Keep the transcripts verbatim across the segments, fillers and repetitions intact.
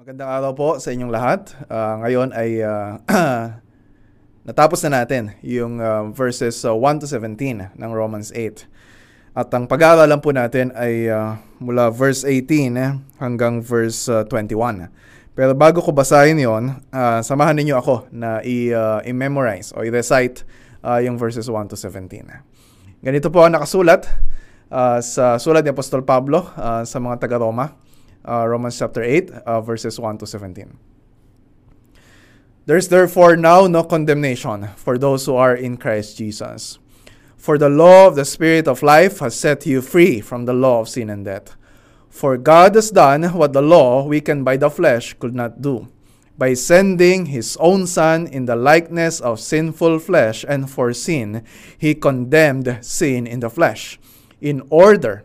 Magandang araw po sa inyong lahat. Uh, ngayon ay uh, natapos na natin yung uh, verses uh, one to seventeen ng Romans eight. At ang pag-aaralan po natin ay uh, mula verse eighteen hanggang verse uh, twenty-one. Pero bago ko basahin yon, uh, samahan ninyo ako na i, uh, i-memorize o i-recite uh, yung verses one to seventeen. Ganito po ang nakasulat uh, sa sulat ni Apostol Pablo uh, sa mga taga-Roma. Uh, Romans chapter eight, uh, verses one to seventeen. There is therefore now no condemnation for those who are in Christ Jesus. For the law of the Spirit of life has set you free from the law of sin and death. For God has done what the law, weakened by the flesh, could not do, by sending His own Son in the likeness of sinful flesh, and for sin, He condemned sin in the flesh, in order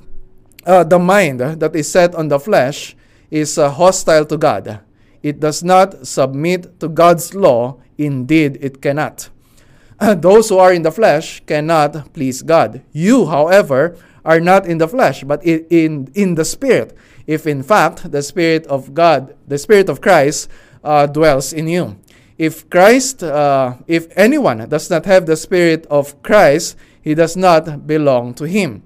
Uh, the mind that is set on the flesh is uh, hostile to God. It does not submit to God's law. Indeed, it cannot. Uh, those who are in the flesh cannot please God. You, however, are not in the flesh, but in, in, in the Spirit, if in fact the Spirit of God, the Spirit of Christ, uh, dwells in you. If Christ, uh, if anyone does not have the Spirit of Christ, he does not belong to Him.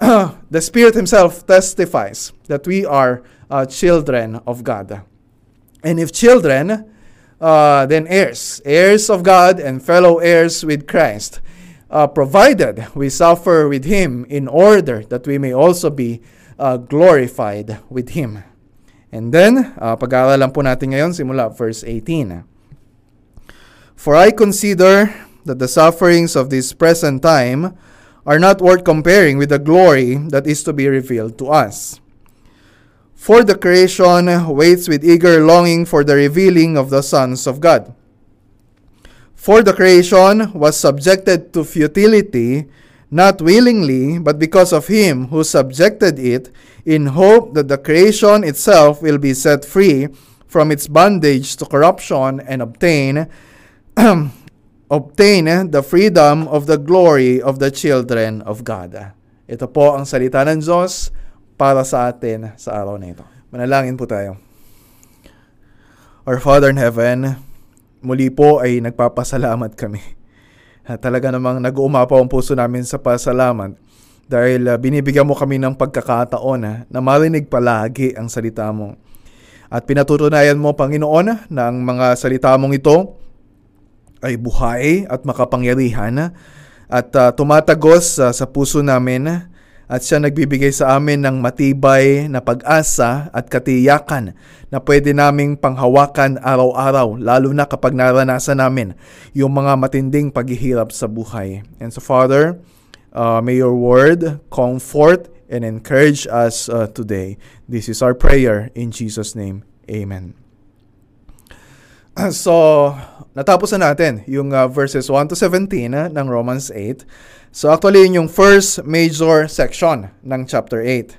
The Spirit Himself testifies that we are uh, children of God. And if children, uh, then heirs, heirs of God and fellow heirs with Christ, uh, provided we suffer with Him in order that we may also be uh, glorified with Him. And then, uh, pag-aaralan po natin ngayon simula verse eighteen. For I consider that the sufferings of this present time are not worth comparing with the glory that is to be revealed to us. For the creation waits with eager longing for the revealing of the sons of God. For the creation was subjected to futility, not willingly, but because of Him who subjected it, in hope that the creation itself will be set free from its bondage to corruption and obtain obtain the freedom of the glory of the children of God. Ito po ang salita ng Diyos para sa atin sa araw na ito. Manalangin po tayo. Our Father in Heaven, muli po ay nagpapasalamat kami. Talaga namang nag-uumapaw ang puso namin sa pasalamat dahil binibigyan mo kami ng pagkakataon na marinig palagi ang salita mo. At pinatutunayan mo, Panginoon, na ang mga salita mong ito ay buhay at makapangyarihan at uh, tumatagos uh, sa puso namin, at siya nagbibigay sa amin ng matibay na pag-asa at katiyakan na pwede naming panghawakan araw-araw, lalo na kapag naranasan namin yung mga matinding paghihirap sa buhay. And so Father, uh, may your word comfort and encourage us uh, today. This is our prayer in Jesus' name. Amen. So, natapos na natin yung uh, verses one to seventeen uh, ng Romans eight. So, actually, yun yung first major section ng chapter eight.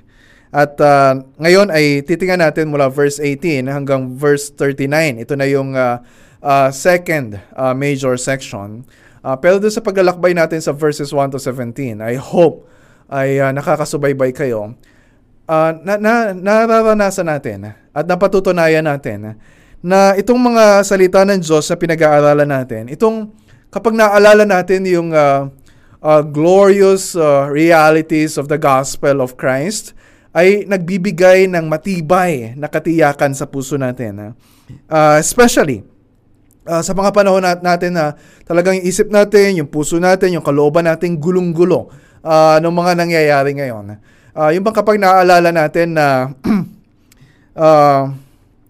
At uh, ngayon ay titingnan natin mula verse eighteen hanggang verse thirty-nine. Ito na yung uh, uh, second uh, major section. Uh, pero doon sa paglalakbay natin sa verses one to seventeen, I hope ay uh, nakakasubaybay kayo. Uh, na, na, nararanasan natin at napatutunayan natin na itong mga salita ng Diyos na pinag-aaralan natin, itong kapag naalala natin yung uh, uh, glorious uh, realities of the gospel of Christ, ay nagbibigay ng matibay na katiyakan sa puso natin. Uh, especially, uh, sa mga panahon natin na talagang isip natin, yung puso natin, yung kalooban natin, gulong-gulo uh, ng mga nangyayari ngayon. Uh, yung bang kapag naaalala natin na uh,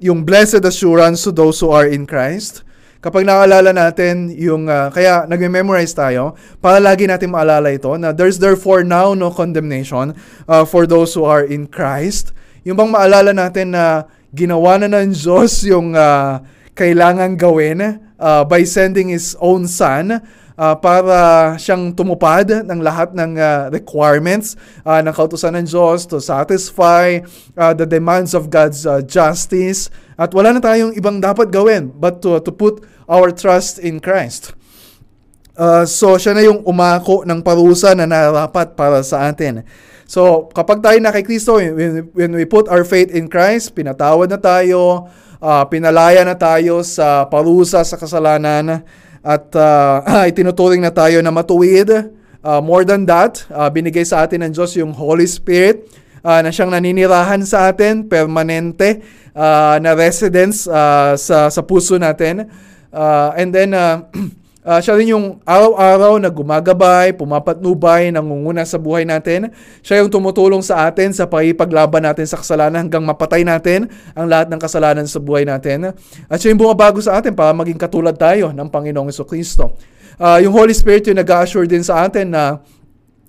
yung blessed assurance to those who are in Christ, kapag naaalala natin yung, uh, kaya nag-memorize tayo, para lagi natin maalala ito, na there's therefore now no condemnation uh, for those who are in Christ. Yung bang maalala natin na ginawa na ng Diyos yung uh, kailangan gawin uh, by sending His own Son, Uh, para siyang tumupad ng lahat ng uh, requirements uh, ng kautusan ng Diyos to satisfy uh, the demands of God's uh, justice. At wala na tayong ibang dapat gawin but to, to put our trust in Christ. Uh, so siya na yung umako ng parusa na narapat para sa atin. So kapag tayo na kay Kristo, when, when we put our faith in Christ, pinatawad na tayo, uh, pinalaya na tayo sa parusa sa kasalanan, at uh, itinuturing na tayo na matuwid. Uh, more than that, uh, binigay sa atin ng Diyos yung Holy Spirit uh, na siyang naninirahan sa atin, permanente uh, na residence uh, sa, sa puso natin. Uh, and then, uh, uh, siya rin yung araw-araw na gumagabay, pumapatnubay, nangunguna sa buhay natin. Siya yung tumutulong sa atin sa pagpaglaban natin sa kasalanan hanggang mapatay natin ang lahat ng kasalanan sa buhay natin. At siya yung bumabago sa atin para maging katulad tayo ng Panginoong Jesucristo. Uh, yung Holy Spirit yung nag-assure din sa atin na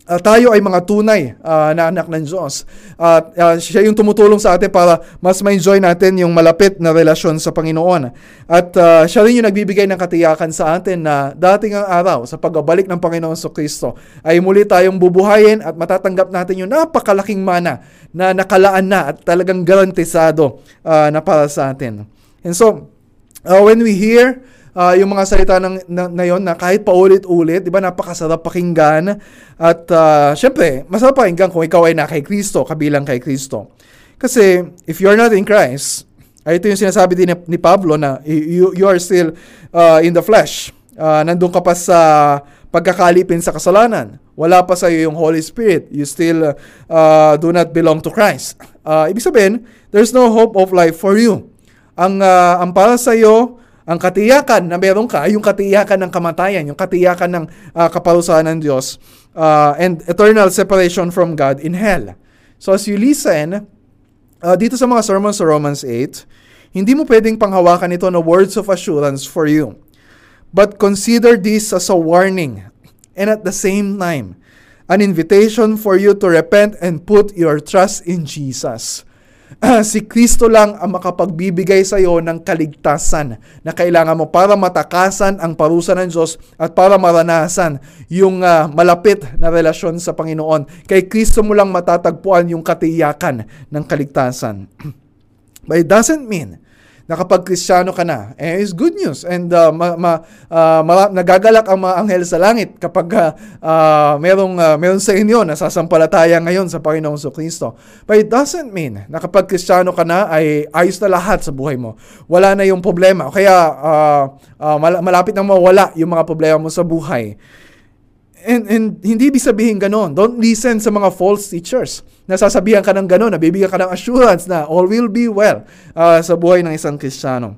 Uh, tayo ay mga tunay uh, na anak ng Diyos. At uh, uh, siya yung tumutulong sa atin para mas ma-enjoy natin yung malapit na relasyon sa Panginoon. At uh, siya rin yung nagbibigay ng katiyakan sa atin na dating ang araw, sa pagbabalik ng Panginoon sa Kristo, ay muli tayong bubuhayin at matatanggap natin yung napakalaking mana na nakalaan na at talagang garantisado uh, na para sa atin. And so, uh, when we hear Uh, yung mga salita ng, na, na yun na kahit paulit-ulit, di ba, napakasarap pakinggan. At uh, syempre, masarap pakinggan kung ikaw ay na kay Kristo, kabilang kay Kristo. Kasi if you're not in Christ, ay ito yung sinasabi din ni, ni Pablo na you, you are still uh, in the flesh. Uh, nandun ka pa sa pagkakalipin sa kasalanan. Wala pa sa iyo yung Holy Spirit. You still uh, do not belong to Christ. Uh, ibig sabihin, there's no hope of life for you. Ang, uh, ang para sa iyo, ang katiyakan na meron ka, yung katiyakan ng kamatayan, yung katiyakan ng uh, kaparusahan ng Diyos, uh, and eternal separation from God in hell. So as you listen, uh, dito sa mga sermons sa Romans eight, hindi mo pwedeng panghawakan ito na words of assurance for you. But consider this as a warning, and at the same time, an invitation for you to repent and put your trust in Jesus. Uh, si Kristo lang ang makapagbibigay sa iyo ng kaligtasan na kailangan mo para matakasan ang parusa ng Diyos at para maranasan yung uh, malapit na relasyon sa Panginoon. Kay Kristo mo lang matatagpuan yung katiyakan ng kaligtasan. But it doesn't mean na kapag Kristiyano ka na, eh, it's good news. And uh, ma, ma, uh, ma, nagagalak ang mga anghel sa langit kapag uh, uh, merong, uh, meron sa inyo na sasampalataya ngayon sa Panginoong Jesucristo. But it doesn't mean na kapag Kristiyano ka na, ay ayos na lahat sa buhay mo. Wala na yung problema. Kaya uh, uh, malapit na mawala yung mga problema mo sa buhay. And, and hindi ibig sabihin ganon. Don't listen sa mga false teachers. Nasasabihan ka ng ganon, nabibigyan ka ng assurance na all will be well uh, sa buhay ng isang Kristiyano.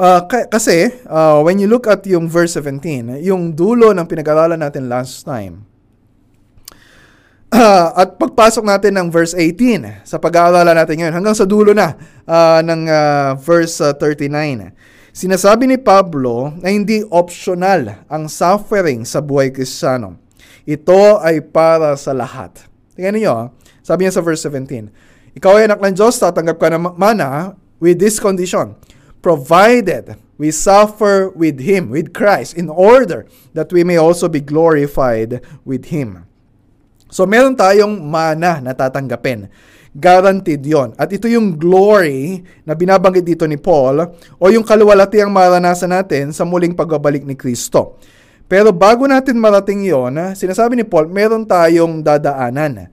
Uh, kasi, uh, when you look at yung verse seventeen, yung dulo ng pinag-aralan natin last time, uh, at pagpasok natin ng verse eighteen, sa pag-aaralan natin ngayon, hanggang sa dulo na uh, ng uh, verse thirty-nine, sinasabi ni Pablo na hindi optional ang suffering sa buhay Kristiyano. Ito ay para sa lahat. Tingnan niyo, sabi niya sa verse seventeen, ikaw ay anak ng Diyos, tatanggap ka ng mana with this condition, provided we suffer with Him, with Christ, in order that we may also be glorified with Him. So meron tayong mana na tatanggapin. Guaranteed yon. At ito yung glory na binabanggit dito ni Paul o yung kaluwalhatiang maranasan natin sa muling pagbabalik ni Kristo. Pero bago natin marating yon, sinasabi ni Paul, meron tayong dadaanan.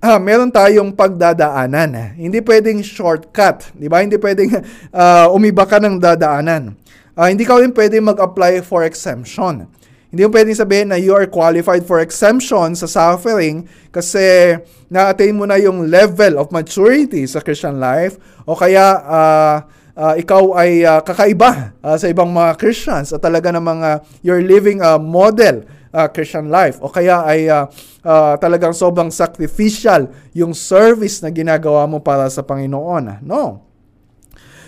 Ah, meron tayong pagdadaanan. Hindi pwedeng shortcut, di ba? Hindi pwedeng uh, umiba ka ng dadaanan. Uh, hindi ka rin pwedeng mag-apply for exemption. Hindi mo pwedeng sabihin na you are qualified for exemption sa suffering kasi na-attain mo na yung level of maturity sa Christian life, o kaya uh, uh, ikaw ay uh, kakaiba uh, sa ibang mga Christians at talaga namang uh, you're living a model Uh, Christian life, o kaya ay uh, uh, talagang sobrang sacrificial yung service na ginagawa mo para sa Panginoon. No.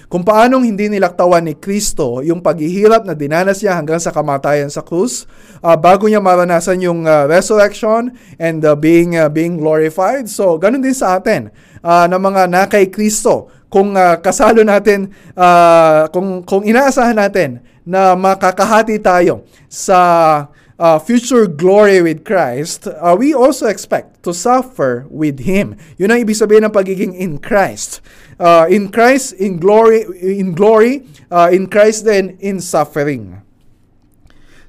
Kung paanong hindi nilaktawan ni Kristo yung paghihirap na dinanas niya hanggang sa kamatayan sa krus, uh, bago niya maranasan yung uh, resurrection and uh, being uh, being glorified. So, ganun din sa atin uh, na mga na kay Kristo. Kung uh, kasalo natin, uh, kung, kung inaasahan natin na makakahati tayo sa Uh, future glory with Christ, uh, we also expect to suffer with Him. Yun ang ibig sabihin ng pagiging in Christ. Uh, in Christ, in glory, in glory, uh, in Christ then in suffering.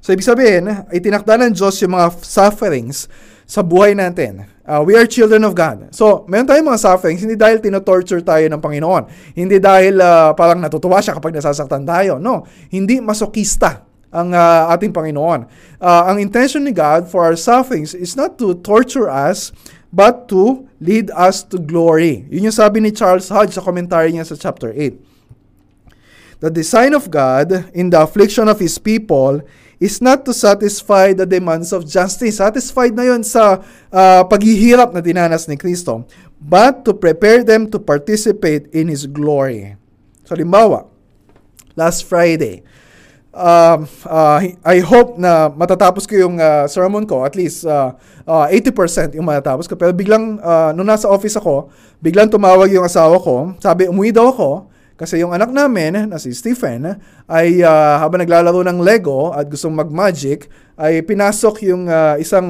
So, ibig sabihin, itinakda ng Diyos yung mga sufferings sa buhay natin. Uh, we are children of God. So, meron tayong mga sufferings, hindi dahil tinotorture tayo ng Panginoon. Hindi dahil uh, parang natutuwa siya kapag nasasaktan tayo. No, hindi masokista ang uh, ating Panginoon. Uh, ang intention ni God for our sufferings is not to torture us, but to lead us to glory. Yun yung sabi ni Charles Hodge sa commentary niya sa chapter eight. The design of God in the affliction of His people is not to satisfy the demands of justice. Satisfied na yun sa uh, paghihirap na dinanas ni Kristo, but to prepare them to participate in His glory. So, limbawa, last Friday, Uh, uh, I hope na matatapos ko yung uh, sermon ko, at least uh, uh, eighty percent yung matatapos ko. Pero biglang, uh, nung nasa office ako, biglang tumawag yung asawa ko. Sabi, umuwi daw ako kasi yung anak namin na si Stephen ay uh, habang naglalaro ng Lego at gustong mag-magic, ay pinasok yung uh, isang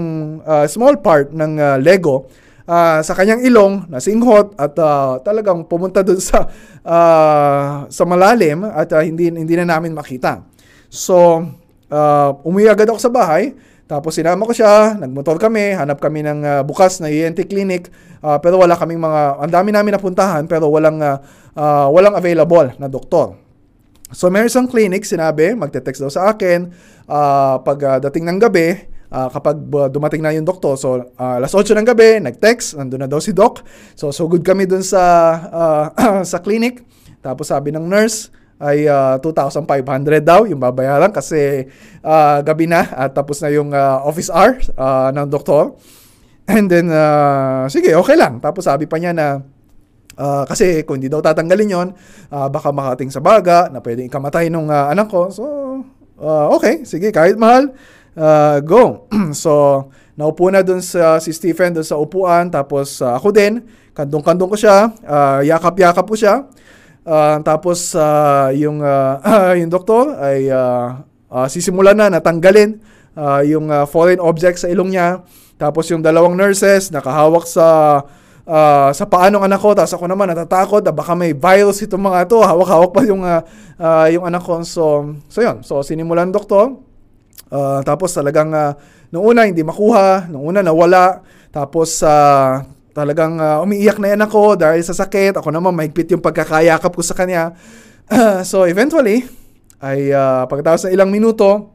uh, small part ng uh, Lego Uh, sa kanyang ilong, nasinghot at uh, talagang pumunta dun sa uh, sa malalim at uh, hindi hindi na namin makita. So, uh, umuwi agad ako sa bahay, tapos sinama ko siya, nagmotor kami, hanap kami ng uh, bukas na E N T clinic, uh, pero wala kaming mga, ang dami namin napuntahan pero walang uh, uh, walang available na doktor. So, Merryson Clinic, sinabi, magte-text daw sa akin uh, pagdating uh, ng gabi. Uh, kapag uh, dumating na yung doktor, so uh, alas otso ng gabi, nag-text, nandun na daw si Doc. So, so good kami dun sa, uh, sa clinic. Tapos sabi ng nurse, ay uh, two thousand five hundred daw yung babayaran kasi uh, gabi na at tapos na yung uh, office hour uh, ng doktor. And then, uh, sige, okay lang. Tapos sabi pa niya na, Uh, kasi kung hindi daw tatanggalin yon, uh, baka makating sa baga na pwedeng ikamatay ng uh, anak ko. So, uh, okay, sige, kahit mahal. Uh, go. So, naupo na dun sa, si Stephen dun sa upuan. Tapos uh, ako din, kandong-kandong ko siya, uh, yakap-yakap ko siya. uh, Tapos uh, yung, uh, yung doktor ay uh, uh, sisimulan na natanggalin uh, yung uh, foreign object sa ilong niya. Tapos yung dalawang nurses nakahawak sa Uh, sa paanong anak ko, tapos ako naman natatakot na baka may virus itong mga ito, hawak-hawak pa yung, uh, uh, yung anak ko. So, so yun, so sinimulan doktor. Uh, tapos talagang uh, nung una hindi makuha, nung una nawala, tapos uh, talagang uh, umiiyak na yan ako dahil sa sakit. Ako naman mahigpit yung pagkakayakap ko sa kanya. Uh, so eventually ay uh, pagkatapos ng ilang minuto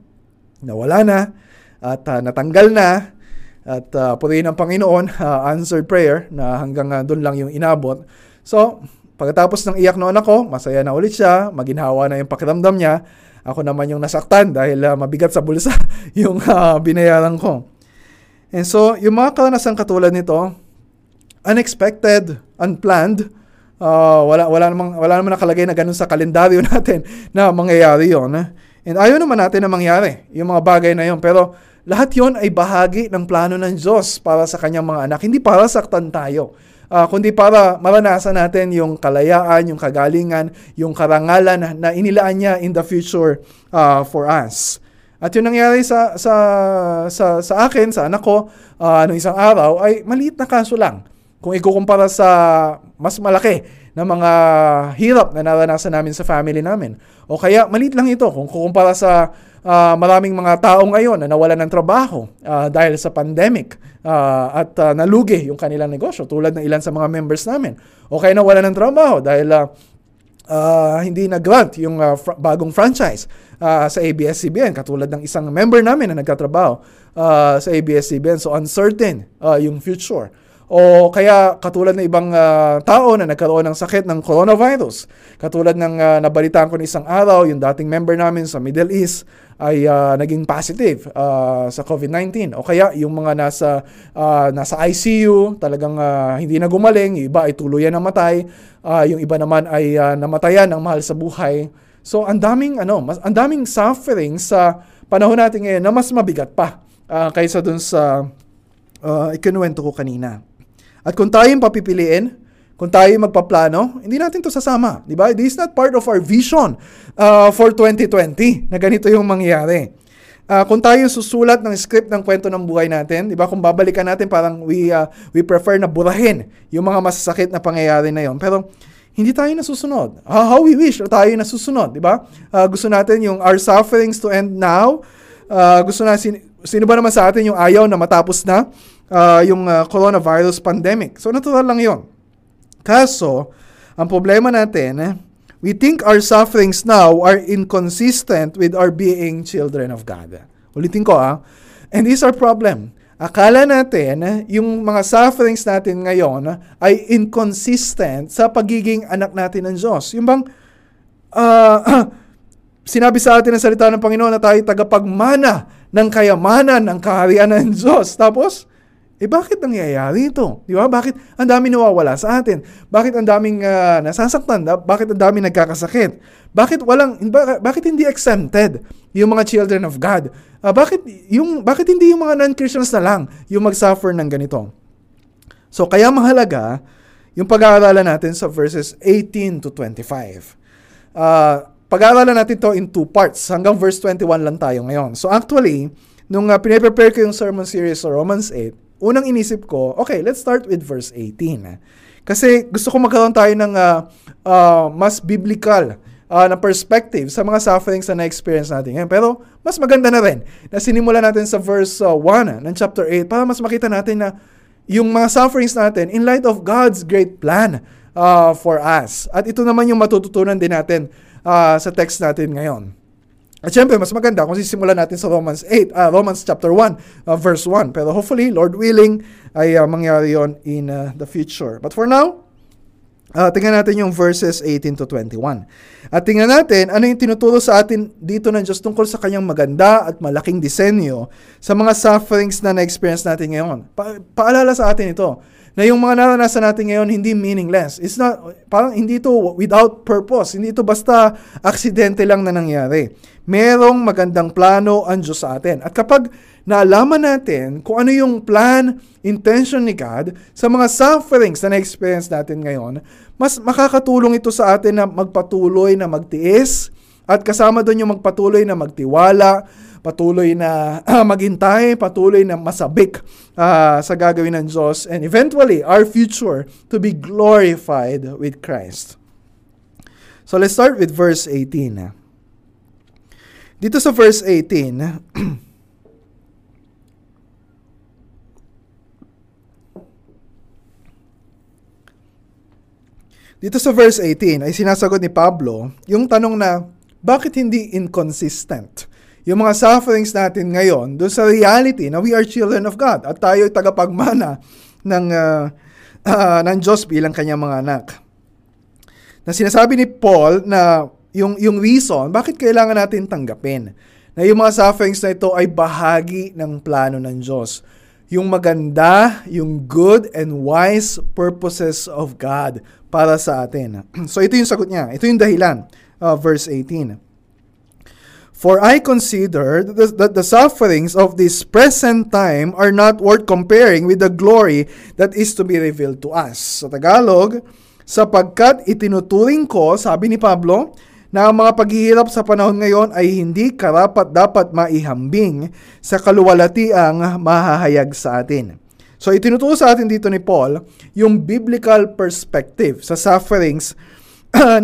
nawala na at uh, natanggal na at uh, purihin ng Panginoon, uh, answered prayer na hanggang uh, doon lang yung inabot. So pagkatapos ng iyak noon ako, masaya na ulit siya, maginhawa na yung pakiramdam niya. Ako naman yung nasaktan dahil uh, mabigat sa bulsa yung uh, binayaran ko. And so, yung mga karanasan katulad nito, unexpected, unplanned, uh, wala, wala, namang, wala namang nakalagay na ganun sa kalendaryo natin na mangyayari yon. And ayaw naman natin na mangyari yung mga bagay na yon. Pero lahat yon ay bahagi ng plano ng Diyos para sa kanyang mga anak. Hindi para saktan tayo. Uh, kundi para maranasan natin yung kalayaan, yung kagalingan, yung karangalan na, na inilaan niya in the future uh, for us. At yung nangyari sa, sa, sa, sa akin, sa anak ko, uh, noong isang araw, ay maliit na kaso lang. Kung ikukumpara sa mas malaki na mga hirap na naranasan namin sa family namin. O kaya, maliit lang ito. Kung kukumpara sa uh, maraming mga tao ngayon na nawalan ng trabaho uh, dahil sa pandemic uh, at uh, nalugi yung kanilang negosyo tulad ng ilan sa mga members namin. O kaya nawalan ng trabaho dahil uh, uh, hindi na-grant yung uh, fr- bagong franchise uh, sa A B S C B N katulad ng isang member namin na nagtatrabaho uh, sa A B S C B N. So uncertain uh, yung future. O kaya katulad ng ibang uh, tao na nagkaroon ng sakit ng coronavirus. Katulad ng uh, nabalitaan ko ng isang araw, yung dating member namin sa Middle East ay uh, naging positive uh, sa COVID nineteen. O kaya yung mga nasa, uh, nasa I C U, talagang uh, hindi na gumaling. Yung iba ay tuluyan namatay. Uh, yung iba naman ay uh, namatayan ng mahal sa buhay. So ang daming, ano, mas, ang daming suffering sa panahon natin ngayon na mas mabigat pa uh, kaysa dun sa uh, ikinuwento ko kanina. At kung tayo papipiliin, kung tayo magpaplano, hindi natin to sasama, di ba? This is not part of our vision uh, for twenty twenty na ganito yung mangyayari. Uh, kung tayo susulat ng script ng kwento ng buhay natin, di ba? Kung babalikan natin, parang we uh, we prefer na burahin yung mga masasakit na pangyayari na yon. Pero hindi tayo nasusunod. Uh, how we wish tayo nasusunod, di ba? Uh, gusto natin yung our sufferings to end now. Uh, gusto na sin- sino ba naman sa atin yung ayaw na matapos na Uh, yung uh, coronavirus pandemic. So natural lang yun. Kaso, ang problema natin, eh, we think our sufferings now are inconsistent with our being children of God. Ulitin ko ah. And this is our problem. Akala natin, eh, yung mga sufferings natin ngayon eh, ay inconsistent sa pagiging anak natin ng Diyos. Yung bang, uh, sinabi sa atin ang salita ng Panginoon na tayo tagapagmana ng kayamanan, ng kaharian ng Diyos. Tapos, eh bakit nangyayari ito? Di ba? Bakit ang daming nawawala sa atin? Bakit ang daming uh, nasasaktan? Bakit ang daming nagkakasakit? Bakit walang bakit hindi exempted yung mga children of God? Uh, bakit yung bakit hindi yung mga non-Christians na lang yung mag-suffer ng ganito? So kaya mahalaga yung pag-aaralan natin sa verses eighteen to twenty-five. Uh, pag-aaralan natin to in two parts. Hanggang verse twenty-one lang tayo ngayon. So actually, nung uh, pinaprepare ko yung sermon series sa Romans eight, unang inisip ko, okay, let's start with verse eighteen. Kasi gusto ko magkaroon tayo ng uh, uh, mas biblical uh, na perspective sa mga sufferings na na-experience natin ngayon. Pero mas maganda na rin na sinimula natin sa verse uh, one ng chapter eight para mas makita natin na yung mga sufferings natin in light of God's great plan uh, for us. At ito naman yung matututunan din natin uh, sa text natin ngayon. At syempre, mas maganda kung sisimulan natin sa Romans eight, uh, Romans chapter one, uh, verse one. Pero hopefully, Lord willing, ay uh, mangyari yon in uh, the future. But for now, uh, tingnan natin yung verses eighteen to twenty-one. At tingnan natin ano yung tinuturo sa atin dito ng Diyos tungkol sa kanyang maganda at malaking disenyo sa mga sufferings na na-experience natin ngayon. Pa- paalala sa atin ito, na yung mga naranasan natin ngayon hindi meaningless. It's not, parang hindi ito without purpose. Hindi ito basta aksidente lang na nangyari. Merong magandang plano ang Diyos sa atin. At kapag naalaman natin kung ano yung plan, intention ni God sa mga sufferings na na-experience natin ngayon, mas makakatulong ito sa atin na magpatuloy na magtiis at kasama doon yung magpatuloy na magtiwala, patuloy na uh, maghintay, patuloy na masabik uh, sa gagawin ng Diyos, and eventually, our future to be glorified with Christ. So, let's start with verse eighteen. Dito sa verse eighteen, dito sa verse eighteen, ay sinasagot ni Pablo yung tanong na, bakit hindi inconsistent yung mga sufferings natin ngayon doon sa reality na we are children of God at tayo ay tagapagmana ng, uh, uh, ng Diyos bilang kanyang mga anak. Na sinasabi ni Paul na yung, yung reason bakit kailangan natin tanggapin na yung mga sufferings na ito ay bahagi ng plano ng Diyos. Yung maganda, yung good and wise purposes of God para sa atin. So ito yung sagot niya. Ito yung dahilan. Uh, verse eighteen. For I consider that the sufferings of this present time are not worth comparing with the glory that is to be revealed to us. Sa Tagalog, sapagkat itinuturing ko, sabi ni Pablo, na ang mga paghihirap sa panahon ngayon ay hindi karapat dapat maihambing sa kaluwalhatiang mahahayag sa atin. So itinuturo sa atin dito ni Paul yung biblical perspective sa sufferings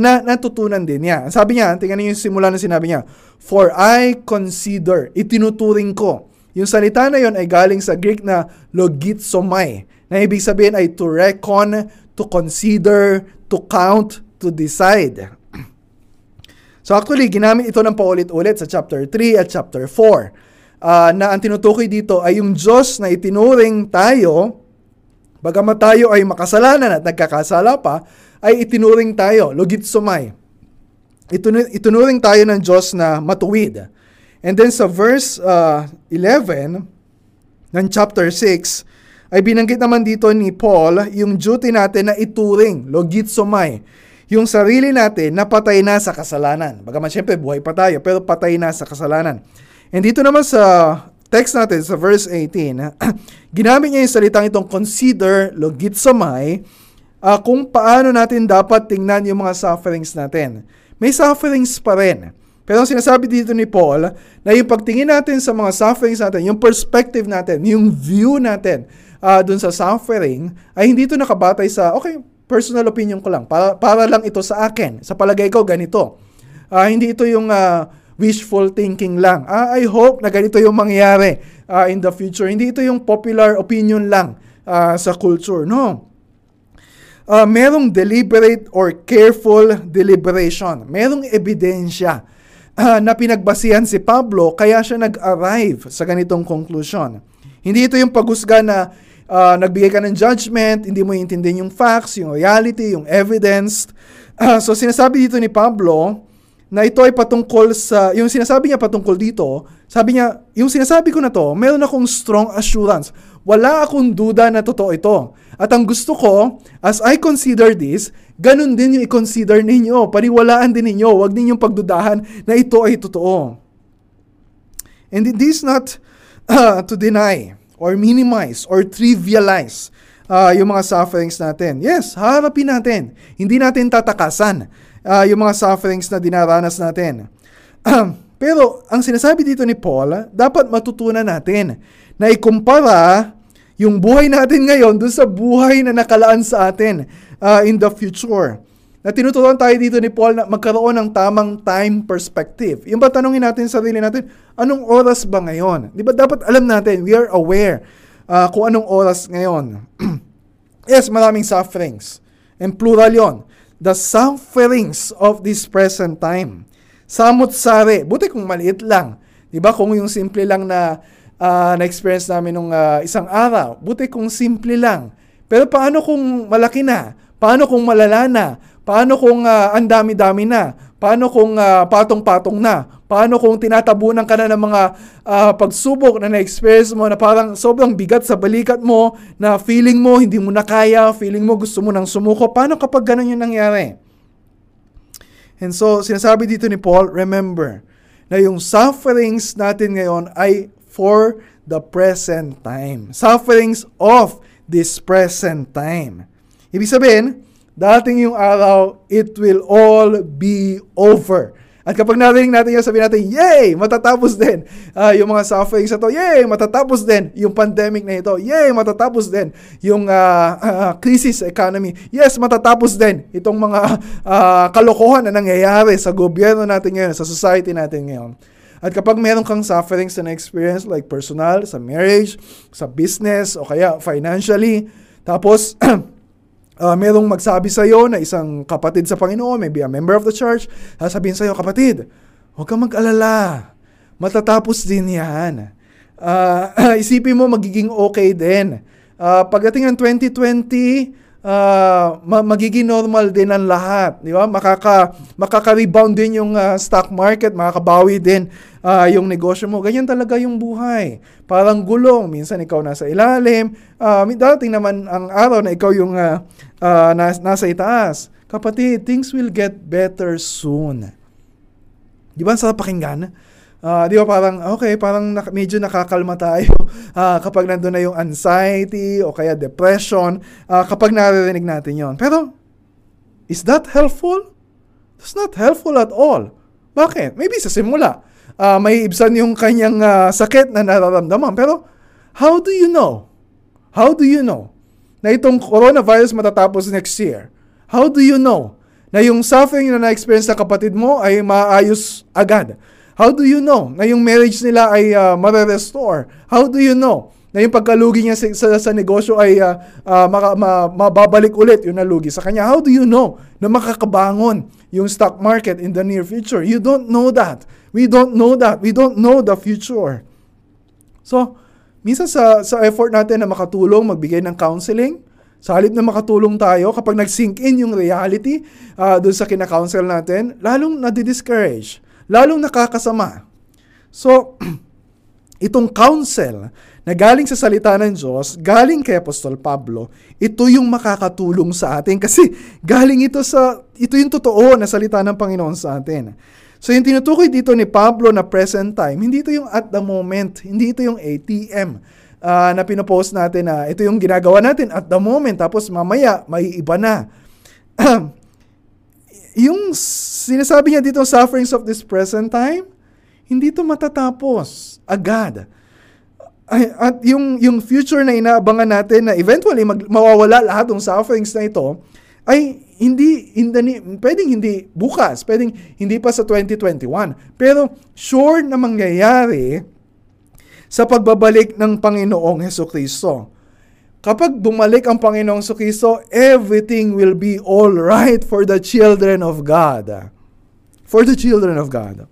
na natutunan din niya. Sabi niya, tingnan niyo yung simula na sinabi niya, for I consider, itinuturing ko. Yung salita na yon ay galing sa Greek na logitsomai, na ibig sabihin ay to reckon, to consider, to count, to decide. So actually, ginamit ito ng paulit-ulit sa chapter three at chapter four. Uh, na ang tinutukoy dito ay yung Diyos na itinuring tayo, bagamat tayo ay makasalanan at nagkakasala pa, ay itinuring tayo, logitsomai. Itinuring tayo ng Diyos na matuwid. And then sa verse uh, eleven ng chapter six, ay binanggit naman dito ni Paul yung duty natin na ituring, logitsomai. Yung sarili natin na patay na sa kasalanan. Bagamat syempre buhay pa tayo, pero patay na sa kasalanan. And dito naman sa text natin, sa verse eighteen, ginamit niya yung salitang itong consider, logitsomai, uh, kung paano natin dapat tingnan yung mga sufferings natin. May sufferings pa rin. Pero sinasabi dito ni Paul, na yung pagtingin natin sa mga sufferings natin, yung perspective natin, yung view natin uh, dun sa suffering, ay hindi ito nakabatay sa, okay, personal opinion ko lang, para, para lang ito sa akin, sa palagay ko, ganito. Uh, hindi ito yung... Uh, wishful thinking lang. Ah, I hope na ganito yung mangyayari uh, in the future. Hindi ito yung popular opinion lang uh, sa culture. No. Uh, merong deliberate or careful deliberation. Merong ebidensya uh, na pinagbasihan si Pablo kaya siya nag-arrive sa ganitong conclusion. Hindi ito yung paghusga na uh, nagbigay ka ng judgment, hindi mo iintindihin yung facts, yung reality, yung evidence. Uh, so sinasabi dito ni Pablo, na ito ay patungkol sa, yung sinasabi niya patungkol dito, sabi niya, yung sinasabi ko na to, meron akong strong assurance. Wala akong duda na totoo ito. At ang gusto ko, as I consider this, ganun din yung i-consider ninyo, paniwalaan din ninyo, huwag ninyong pagdudahan na ito ay totoo. And it is not uh, to deny, or minimize, or trivialize uh, yung mga sufferings natin. Yes, harapin natin. Hindi natin tatakasan. Uh, yung mga sufferings na dinaranas natin. Pero ang sinasabi dito ni Paul, dapat matutunan natin na ikumpara yung buhay natin ngayon dun sa buhay na nakalaan sa atin uh, in the future. Na tinuturuan tayo dito ni Paul na magkaroon ng tamang time perspective. Yung ba tanongin natin sa sarili natin, anong oras ba ngayon? Di ba dapat alam natin, we are aware uh, kung anong oras ngayon. Yes, maraming sufferings. And plural yon. The sufferings of this present time. Samot-sari. Buti kung maliit lang. Diba? Kung yung simple lang na uh, na-experience namin nung uh, isang araw. Buti kung simple lang. Pero paano kung malaki na? Paano kung malala na? Paano kung uh, ang dami-dami na? Paano kung uh, patong-patong na? Paano kung tinatabunan ka na ng mga uh, pagsubok na na-experience mo na parang sobrang bigat sa balikat mo, na feeling mo hindi mo na kaya, feeling mo gusto mo nang sumuko. Paano kapag ganun yung nangyari? And so, sinasabi dito ni Paul, remember, na yung sufferings natin ngayon ay for the present time. Sufferings of this present time. Ibig sabihin, dating yung araw, it will all be over. At kapag narinig natin yung sabihin natin, yay! Matatapos din uh, yung mga sufferings na ito. Yay! Matatapos din yung pandemic na ito. Yay! Matatapos din yung uh, uh, crisis economy. Yes! Matatapos din itong mga uh, kalokohan na nangyayari sa gobyerno natin ngayon, sa society natin ngayon. At kapag meron kang sufferings na experience like personal, sa marriage, sa business, o kaya financially, tapos... Uh, merong magsabi sa'yo na isang kapatid sa Panginoon, maybe a member of the church, sasabihin sa'yo, kapatid, huwag kang mag-alala. Matatapos din yan. Uh, isipin mo, magiging okay din. Uh, pagdating ng twenty twenty, uh, magiging normal din ang lahat. Di ba? Makaka, makaka-rebound din yung uh, stock market, makakabawi din uh, yung negosyo mo. Ganyan talaga yung buhay. Parang gulong. Minsan ikaw nasa ilalim. Uh, dating naman ang araw na ikaw yung... Uh, Uh, nas, nasa itaas. Kapatid, things will get better soon. Di ba ang sarap pakinggan? Uh, di ba parang, okay, parang na, medyo nakakalma tayo uh, kapag nandun na yung anxiety o kaya depression, uh, kapag naririnig natin yon. Pero, is that helpful? It's not helpful at all. Bakit? Maybe sa simula, uh, may ibsan yung kanyang uh, sakit na nararamdaman. Pero, how do you know? How do you know? Na itong coronavirus matatapos next year. How do you know na yung suffering na na-experience na kapatid mo ay maayos agad? How do you know na yung marriage nila ay uh, mare-restore? How do you know na yung pagkalugi niya sa, sa, sa negosyo ay uh, uh, maka, ma, mababalik ulit yung nalugi sa kanya? How do you know na makakabangon yung stock market in the near future? You don't know that. We don't know that. We don't know the future. So, minsan sa, sa effort natin na makatulong, magbigay ng counseling, sa halip na makatulong tayo, kapag nag-sink in yung reality uh, doon sa kinakounsel natin, lalong nadidiscourage. Lalong nakakasama. So, itong counsel na galing sa salita ng Diyos, galing kay Apostol Pablo, ito yung makakatulong sa atin kasi galing ito sa, ito yung totoo na salita ng Panginoon sa atin. So, yung tinutukoy dito ni Pablo na present time, hindi ito yung at the moment, hindi ito yung A T M uh, na pinopost natin na ito yung ginagawa natin at the moment, tapos mamaya may iba na. Yung sinasabi niya dito, sufferings of this present time, hindi ito matatapos agad. At yung, yung future na inaabangan natin na eventually mag, mawawala lahat ng sufferings na ito, ay hindi, hindi, pwedeng hindi bukas, pwedeng hindi pa sa twenty twenty-one. Pero sure na mangyayari sa pagbabalik ng Panginoong Hesukristo. Kapag bumalik ang Panginoong Hesukristo, everything will be all right for the children of God. For the children of God.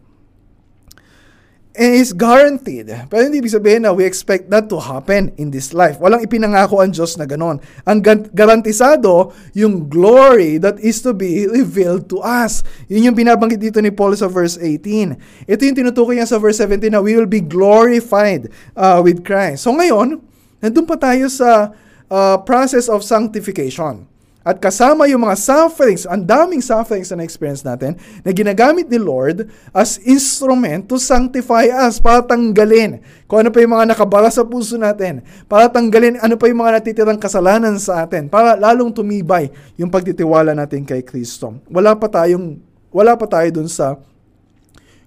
And it's guaranteed. Pero hindi ibig sabihin na we expect that to happen in this life. Walang ipinangako ang Diyos na ganon. Ang garantisado, yung glory that is to be revealed to us. Yun yung binabanggit dito ni Paul sa verse eighteen. Ito yung tinutukoy niya sa verse seventeen na we will be glorified uh, with Christ. So ngayon, nandun pa tayo sa uh, process of sanctification. At kasama yung mga sufferings, ang daming sufferings na na-experience natin, na ginagamit ni Lord as instrument to sanctify us, para tanggalin kung ano pa yung mga nakabara sa puso natin, para tanggalin ano pa yung mga natitirang kasalanan sa atin, para lalong tumibay yung pagtitiwala natin kay Kristo. Wala pa tayong, wala pa tayo dun sa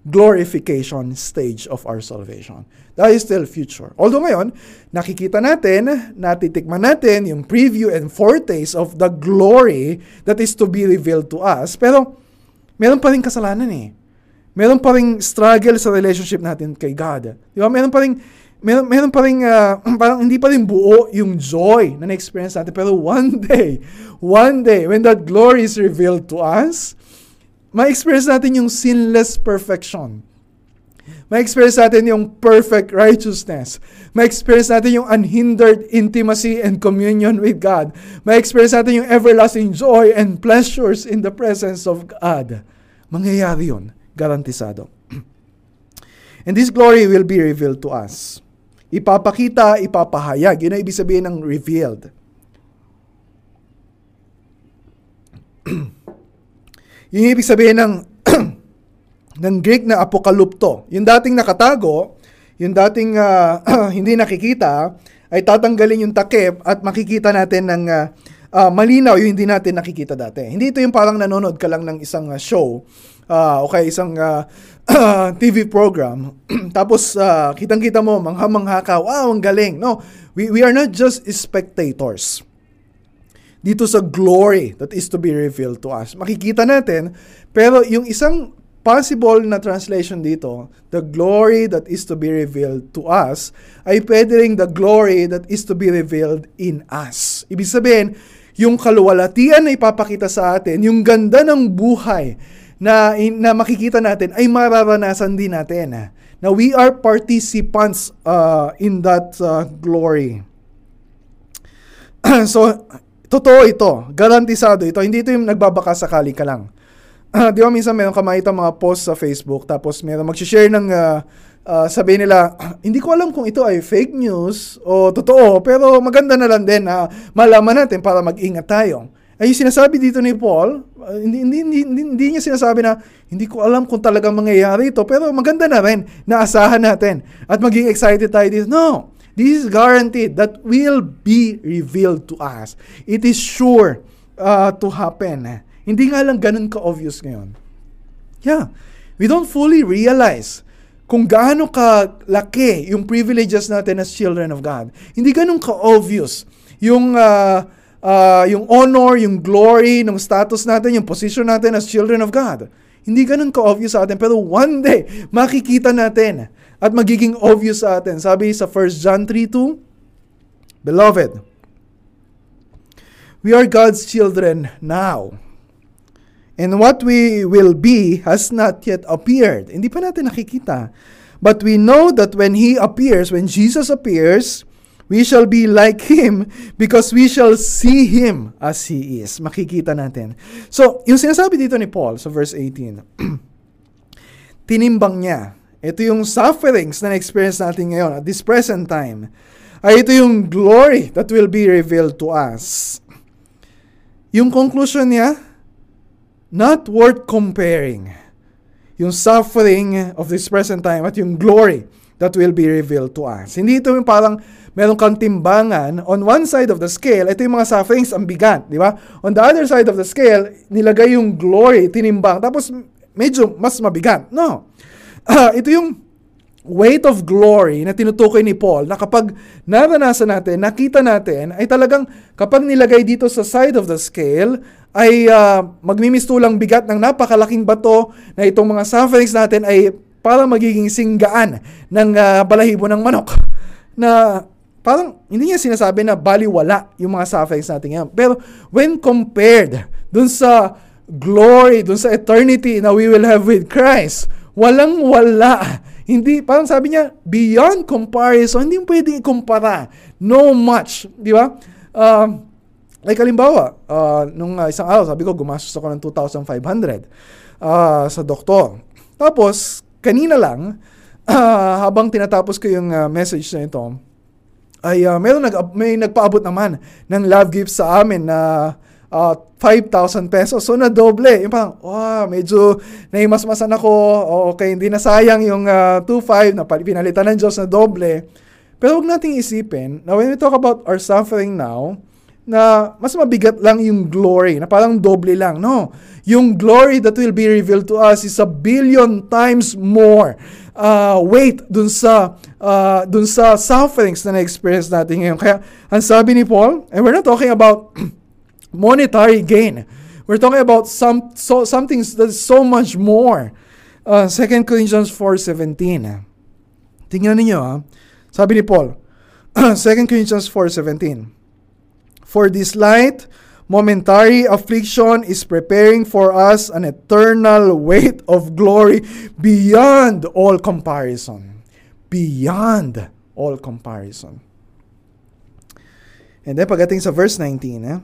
glorification stage of our salvation. That is still future. Although ngayon, nakikita natin, natitikman natin yung preview and foretaste of the glory that is to be revealed to us. Pero, meron pa rin kasalanan eh. Meron pa rin struggle sa relationship natin kay God. Di ba? Meron pa rin, meron, meron pa rin, uh, parang hindi pa rin buo yung joy na na-experience natin. Pero one day, one day, when that glory is revealed to us, ma-experience natin yung sinless perfection. Ma-experience natin yung perfect righteousness. Ma-experience natin yung unhindered intimacy and communion with God. Ma-experience natin yung everlasting joy and pleasures in the presence of God. Mangyayari yun. Garantisado. And this glory will be revealed to us. Ipapakita, ipapahayag. Yun ang ibig sabihin ng revealed. Yung ibig sabihin ng, ng Greek na apokalupto, yung dating nakatago, yung dating uh, hindi nakikita, ay tatanggalin yung takip at makikita natin ng uh, uh, malinaw yung hindi natin nakikita dati. Hindi ito yung parang nanonood ka lang ng isang uh, show uh, o kaya isang uh, T V program. Tapos uh, kitang-kita mo, mangha-mangha ka, wow, ang galing. No, we, we are not just spectators dito sa glory that is to be revealed to us. Makikita natin, pero yung isang possible na translation dito, the glory that is to be revealed to us, ay pwede ring the glory that is to be revealed in us. Ibig sabihin, yung kaluwalhatian na ipapakita sa atin, yung ganda ng buhay na, na makikita natin, ay mararanasan din natin. Na we are participants uh, in that uh, glory. So, totoo ito, garantisado ito, hindi ito yung nagbabaka sakali ka lang. Uh, di ba minsan meron ka makita mga post sa Facebook, tapos meron mag-share ng, uh, uh, sabihin nila, hindi ko alam kung ito ay fake news o totoo, pero maganda na lang din na malaman natin para mag-ingat tayo. Ay sinasabi dito ni Paul, uh, hindi, hindi, hindi, hindi niya sinasabi na, hindi ko alam kung talagang mangyayari ito, pero maganda na rin, naasahan natin, at maging excited tayo dito. No! This is guaranteed that will be revealed to us. It is sure uh, to happen. Hindi nga lang ganun ka-obvious ngayon. Yeah. We don't fully realize kung gaano kalaki yung privileges natin as children of God. Hindi ganun ka-obvious yung uh, uh, yung honor, yung glory ng status natin, yung position natin as children of God. Hindi ganun ka-obvious sa atin, pero one day, makikita natin at magiging obvious sa atin. Sabi sa First John three two, Beloved, we are God's children now, and what we will be has not yet appeared. Hindi pa natin nakikita. But we know that when He appears, when Jesus appears, we shall be like Him because we shall see Him as He is. Makikita natin. So, yung sinasabi dito ni Paul sa verse eighteen, tinimbang niya. Ito yung sufferings na na-experience natin ngayon at this present time. Ay ito yung glory that will be revealed to us. Yung conclusion niya, not worth comparing. Yung suffering of this present time at yung glory that will be revealed to us. Hindi ito yung parang meron kang timbangan. On one side of the scale, ito yung mga sufferings, ang bigat, di ba? On the other side of the scale, nilagay yung glory, tinimbang, tapos medyo mas mabigat. No. Uh, ito yung weight of glory na tinutukoy ni Paul na kapag naranasan natin, nakita natin, ay talagang kapag nilagay dito sa side of the scale, ay uh, magmimistulang bigat ng napakalaking bato na itong mga sufferings natin ay para magiging singgaan ng uh, balahibo ng manok. Na parang hindi niya sinasabi na baliwala yung mga sufferings natin yan. Pero when compared dun sa glory, dun sa eternity na we will have with Christ, walang wala. Hindi, parang sabi niya, beyond comparison, hindi mo pwedeng ikumpara. No much. Di ba? Um, Like halimbawa, uh, nung uh, isang araw, sabi ko, gumastos ako ng two thousand five hundred uh, sa doktor. Tapos, kanina lang, uh, habang tinatapos ko yung uh, message na ito, ay uh, meron nag- may nagpaabot naman ng love gift sa amin na uh, five thousand pesos. So, na-doble. Yung parang, wow, oh, medyo naimasmasan ako. Okay, hindi na sayang yung uh, two thousand five na pinalitan ng Diyos na doble. Pero huwag nating isipin na when we talk about our suffering now, na mas mabigat lang yung glory, na parang doble lang. No, yung glory that will be revealed to us is a billion times more uh, weight dun sa, uh, dun sa sufferings na na-experience natin ngayon. Kaya, ang sabi ni Paul, and we're not talking about monetary gain. We're talking about some so, something that's so much more. Uh, Second Corinthians four seventeen. Tingnan ninyo, ha? Sabi ni Paul, Second Corinthians four seventeen. For this light, momentary affliction is preparing for us an eternal weight of glory beyond all comparison. Beyond all comparison. And then pagdating sa verse nineteen, eh,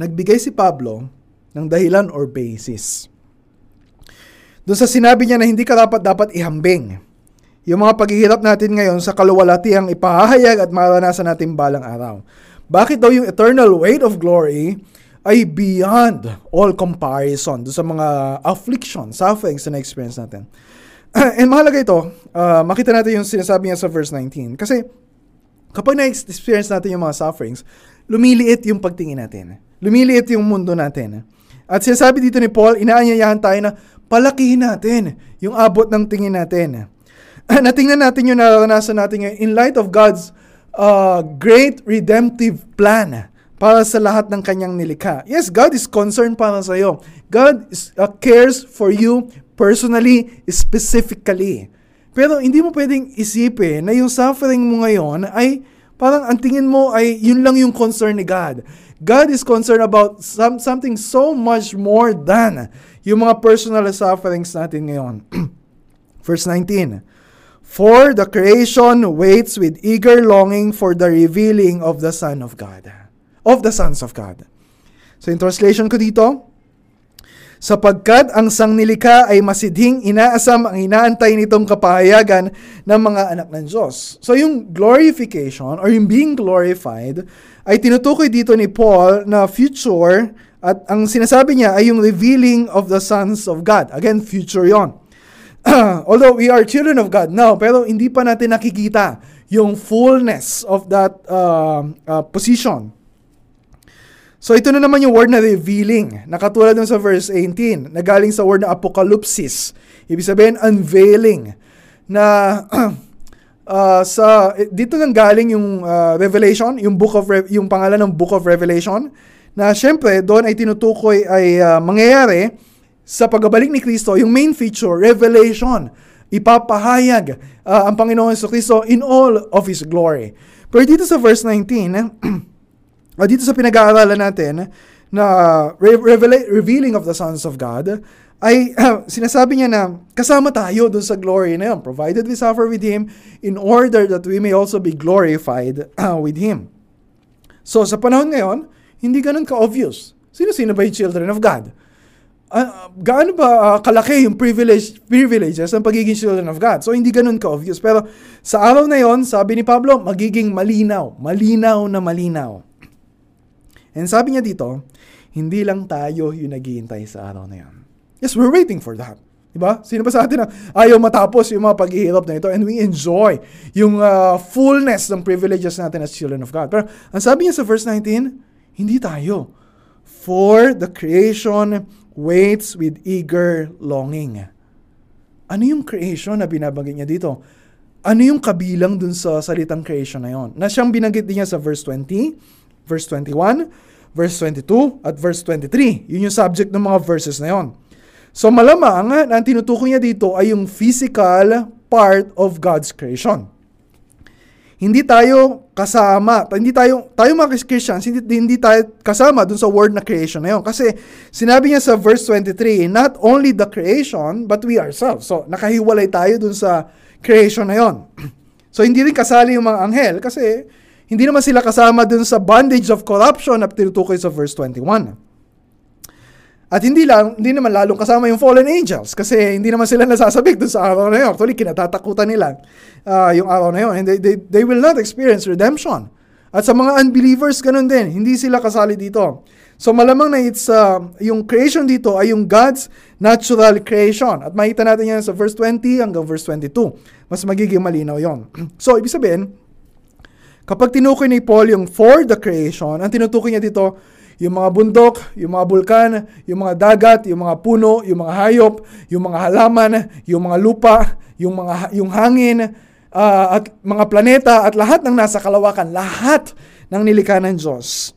nagbigay si Pablo ng dahilan or basis. Doon sa sinabi niya na hindi ka dapat dapat ihambing yung mga paghihirap natin ngayon sa kaluwalhatiang ipahahayag at maranasan natin balang araw. Bakit daw yung eternal weight of glory ay beyond all comparison doon sa mga affliction, sufferings na experience natin? And mahalaga ito, uh, makita natin yung sinasabi niya sa verse nineteen. Kasi kapag na-experience natin yung mga sufferings, lumiliit yung pagtingin natin. Lumiliit yung mundo natin. At sinasabi dito ni Paul, inaanyayahan tayo na palakihin natin yung abot ng tingin natin. Natingnan natin yung naranasan natin ngayon in light of God's uh, great redemptive plan para sa lahat ng kanyang nilikha. Yes, God is concerned para sa iyo. God is, uh, cares for you personally, specifically. Pero hindi mo pwedeng isipin na yung suffering mo ngayon ay parang ang tingin mo ay yun lang yung concern ni God. God is concerned about some, something so much more than yung mga personal sufferings natin ngayon. Verse nineteen. For the creation waits with eager longing for the revealing of the Son of God. Of the sons of God. So in translation ko dito, sapagkat ang sangnilikha ay masidhing inaasam ang inaantay nitong kapahayagan ng mga anak ng Diyos. So yung glorification or yung being glorified ay tinutukoy dito ni Paul na future at ang sinasabi niya ay yung revealing of the sons of God. Again, future yon. Although we are children of God now, pero hindi pa natin nakikita yung fullness of that uh, uh, position. So ito na naman yung word na revealing, nakatulad dun sa verse eighteen, na galing sa word na apokalupsis. Ibig sabihin, unveiling, na uh, sa dito nang galing yung uh, Revelation, yung book of Re- yung pangalan ng Book of Revelation, na syempre doon ay tinutukoy ay uh, mangyayari sa pagbabalik ni Kristo, yung main feature, revelation. Ipapahayag uh, ang Panginoon Hesus Kristo in all of His glory. Pero dito sa verse nineteen, uh, dito sa pinag-aaralan natin, na re- revela- revealing of the sons of God, ay uh, sinasabi niya na kasama tayo dun sa glory na yun. Provided we suffer with Him, in order that we may also be glorified uh, with Him. So sa panahon ngayon, hindi ganun ka-obvious. Sino-sino ba yung children of God? Uh, gaano ba uh, kalaki yung privilege, privileges ng pagiging children of God? So, hindi ganun ka-obvious. Pero sa araw na yon, sabi ni Pablo, magiging malinaw. Malinaw na malinaw. And sabi niya dito, hindi lang tayo yung naghihintay sa araw na yon. Yes, we're waiting for that. Diba? Sino ba sa atin na ayaw matapos yung mga paghihirap na ito and we enjoy yung uh, fullness ng privileges natin as children of God? Pero ang sabi niya sa verse nineteen, hindi tayo. For the creation waits with eager longing. Ano yung creation na binabanggit niya dito? Ano yung kabilang dun sa salitang creation na yon? Na siyang binanggit din niya sa verse twenty, verse twenty-one, verse twenty-two, at verse twenty-three. Yun yung subject ng mga verses na yon. So malamang na ang tinutukoy niya dito ay yung physical part of God's creation. Hindi tayo kasama, hindi tayo, tayo mga Christians, hindi, hindi tayo kasama dun sa word na creation na yun. Kasi sinabi niya sa verse twenty-three, not only the creation, but we ourselves. So, nakahiwalay tayo dun sa creation na yun. So, hindi rin kasali yung mga anghel kasi hindi naman sila kasama dun sa bondage of corruption na tinutukoy sa verse twenty-one. At hindi, lang, hindi naman lalong kasama yung fallen angels kasi hindi naman sila nasasabik dun sa araw na yun. Actually, kinatatakutan nila uh, yung araw na yun. And they, they, they will not experience redemption. At sa mga unbelievers, ganun din. Hindi sila kasali dito. So malamang na it's, uh, yung creation dito ay yung God's natural creation. At makita natin yan sa verse twenty hanggang verse twenty-two. Mas magiging malinaw yon. So, ibig sabihin, kapag tinukoy ni Paul yung for the creation, ang tinutukoy niya dito, yung mga bundok, yung mga bulkan, yung mga dagat, yung mga puno, yung mga hayop, yung mga halaman, yung mga lupa, yung mga yung hangin, uh, at mga planeta at lahat ng nasa kalawakan, lahat ng nilikha ng Diyos.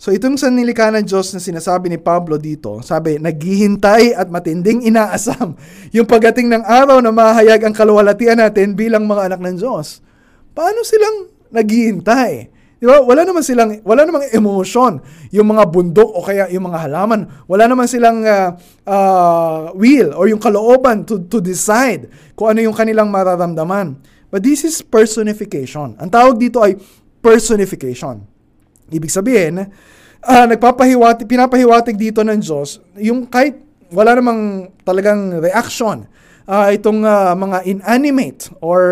So itong sa nilikha ng Diyos na sinasabi ni Pablo dito, sabi, naghihintay at matinding inaasam yung pagdating ng araw na mahayag ang kaluwalhatian natin bilang mga anak ng Diyos. Paano silang naghihintay? Diba? Wala naman silang, wala namang emotion yung mga bundok o kaya yung mga halaman. Wala naman silang uh, uh, will or yung kalooban to, to decide kung ano yung kanilang mararamdaman. But this is personification. Ang tawag dito ay personification. Ibig sabihin, uh, nagpapahiwatig, pinapahiwatig dito ng Diyos yung kahit wala namang talagang reaction. Uh, itong uh, mga inanimate or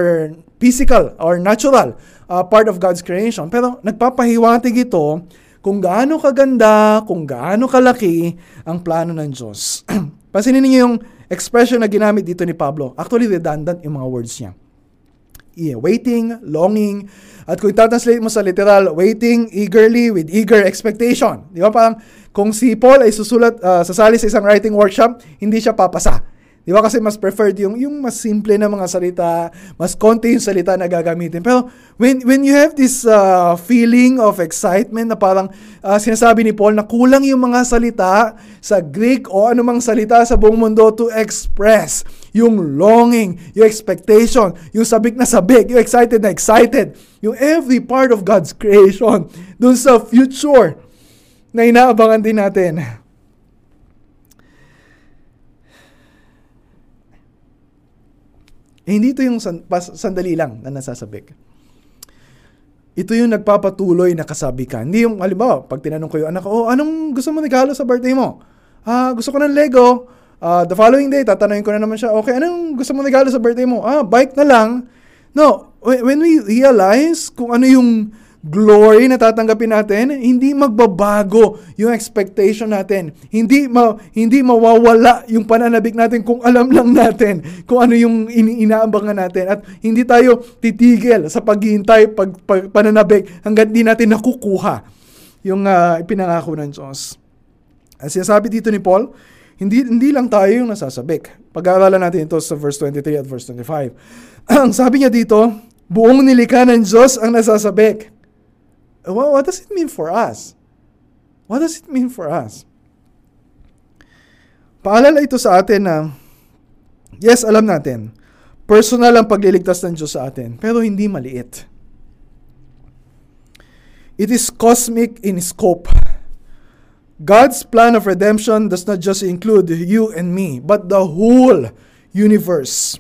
physical or natural uh, part of God's creation. Pero nagpapahiwatig ito kung gaano kaganda, kung gaano kalaki ang plano ng Diyos. Pansinin niyo yung expression na ginamit dito ni Pablo. Actually, redundant yung mga words niya. Yeah, waiting, longing, at kung itatranslate mo sa literal, waiting eagerly with eager expectation. Di ba? Parang kung si Paul ay susulat, uh, sasali sa isang writing workshop, hindi siya papasa. Di ba kasi mas preferred yung, yung mas simple na mga salita, mas konti yung salita na gagamitin. Pero when, when you have this uh, feeling of excitement na parang uh, sinasabi ni Paul na kulang yung mga salita sa Greek o anumang salita sa buong mundo to express yung longing, yung expectation, yung sabik na sabik, yung excited na excited, yung every part of God's creation dun sa future na inaabangan din natin. Eh, hindi ito yung sandali lang na nasasabik. Ito yung nagpapatuloy na kasabikan. Hindi yung, halimbawa, pag tinanong ko yung anak ko, oh, anong gusto mo regalo sa birthday mo? Ah, gusto ko ng Lego. Ah, the following day, tatanungin ko na naman siya, okay, anong gusto mo regalo sa birthday mo? Ah, bike na lang. No, when we realize kung ano yung glory na tatanggapin natin, hindi magbabago yung expectation natin. Hindi ma, hindi mawawala yung pananabik natin kung alam lang natin kung ano yung inaabangan natin. At hindi tayo titigil sa paghihintay, pag, pag, pananabik hanggang di natin nakukuha yung uh, pinangako ng Diyos. As sinasabi dito ni Paul, Hindi, hindi lang tayo yung nasasabik. Pag-aaralan natin ito sa verse twenty-three at verse twenty-five. Ang sabi niya dito, buong nilikha ng Diyos ang nasasabik. Well, what does it mean for us? What does it mean for us? Paalala ito sa atin na, yes, alam natin, personal ang pagliligtas ng Diyos sa atin, pero hindi maliit. It is cosmic in scope. God's plan of redemption does not just include you and me, but the whole universe.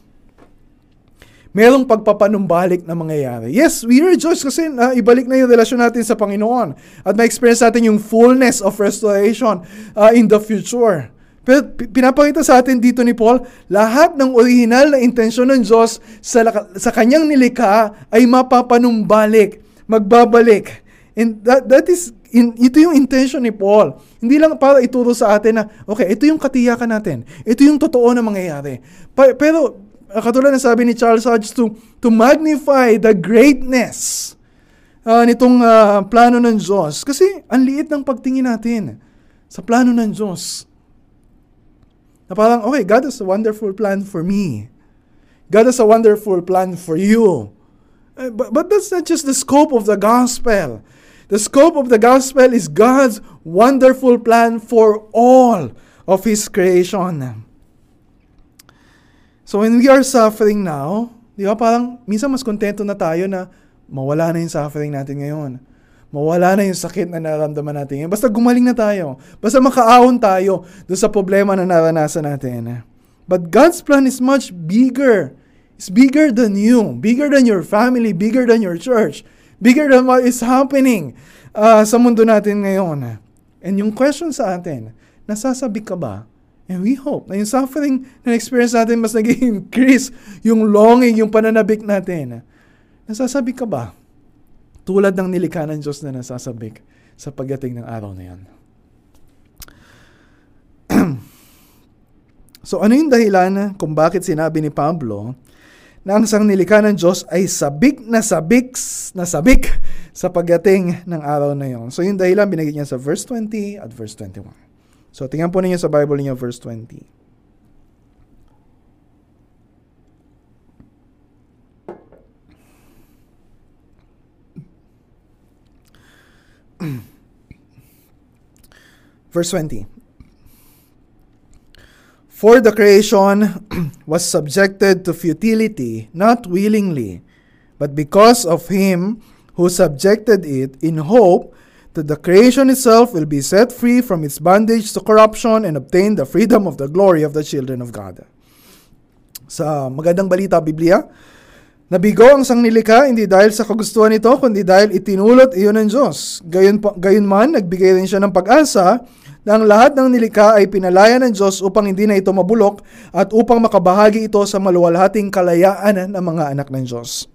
Merong pagpapanumbalik na mangyayari. Yes, we rejoice kasi uh, ibalik na yung relasyon natin sa Panginoon at ma-experience natin yung fullness of restoration uh, in the future. Pero pinapakita sa atin dito ni Paul, lahat ng orihinal na intensyon ng Diyos sa, sa kanyang nilikha ay mapapanumbalik, magbabalik. And that, that is, in, ito yung intention ni Paul. Hindi lang para ituro sa atin na, okay, ito yung katiyakan natin. Ito yung totoo na mangyayari. Pa, pero, katulad na sabi ni Charles Hodge, to, to magnify the greatness uh, nitong uh, plano ng Diyos. Kasi, ang liit ng pagtingin natin sa plano ng Diyos. Na parang, okay, God has a wonderful plan for me. God has a wonderful plan for you. Uh, but, but that's not just the scope of the gospel. The scope of the gospel is God's wonderful plan for all of His creation. So when we are suffering now, di ba parang minsan mas kontento na tayo na mawala na yung suffering natin ngayon. Mawala na yung sakit na nararamdaman natin ngayon. Basta gumaling na tayo. Basta makaahon tayo doon sa problema na naranasan natin. But God's plan is much bigger. It's bigger than you. Bigger than your family. Bigger than your church. Bigger than what is happening uh, sa mundo natin ngayon. And yung question sa atin, nasasabik ka ba? And we hope na yung suffering na experience natin mas nag-increase yung longing, yung pananabik natin. Nasasabik ka ba? Tulad ng nilikha ng Diyos na nasasabik sa pagdating ng araw na yan. So ano yung dahilan kung bakit sinabi ni Pablo na ang sang nilikha ng Diyos ay sabik na sabik na sabik sa pagdating ng araw na yon. So yung dahilan binigay niya sa verse twenty at verse twenty-one. So tingnan po ninyo sa Bible niyo verse twenty. Verse twenty. For the creation was subjected to futility, not willingly, but because of him who subjected it, in hope that the creation itself will be set free from its bondage to corruption and obtain the freedom of the glory of the children of God. Sa Magandang Balita, Biblia, nabigo ang sangnilikha hindi dahil sa kagustuhan nito, kundi dahil itinulot iyon ng Diyos. Gayunman, nagbigay rin siya ng pag-asa na ang lahat ng nilikha ay pinalaya ng Diyos upang hindi na ito mabulok at upang makabahagi ito sa maluwalhating kalayaan ng mga anak ng Diyos.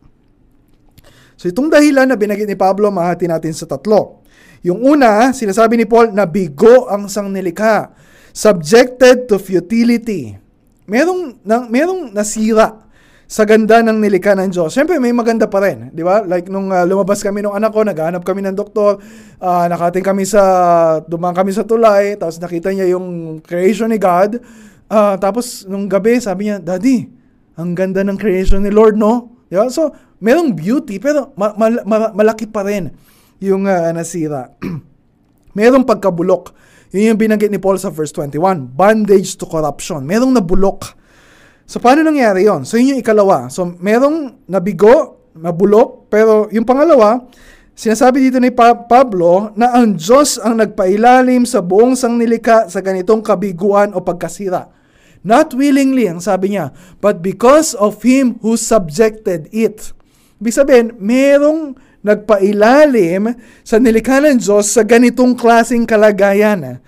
So itong dahilan na binanggit ni Pablo, mahati natin sa tatlo. Yung una, sinasabi ni Paul, nabigo ang sangnilikha, subjected to futility. Merong, na, merong nasira sa ganda ng nilikha ng Diyos. Siyempre, may maganda pa rin, di ba? Like, nung uh, lumabas kami nung anak ko, naghanap kami ng doktor, uh, nakating kami sa, dumang kami sa tulay, tapos nakita niya yung creation ni God. Uh, tapos, nung gabi, sabi niya, Daddy, ang ganda ng creation ni Lord, no? Di ba? So, merong beauty, pero ma- ma- ma- malaki pa rin yung uh, nasira. Merong pagkabulok. Yun yung binanggit ni Paul sa verse twenty-one, bondage to corruption. Merong nabulok. So, paano nangyari yon? So, yun yung ikalawa. So, merong nabigo, nabulok, pero yung pangalawa, sinasabi dito ni pa- Pablo na ang Diyos ang nagpailalim sa buong sangnilikha sa ganitong kabiguan o pagkasira. Not willingly, ang sabi niya, but because of Him who subjected it. Ibig sabihin, merong nagpailalim sa nilikha ng Diyos sa ganitong klaseng kalagayan.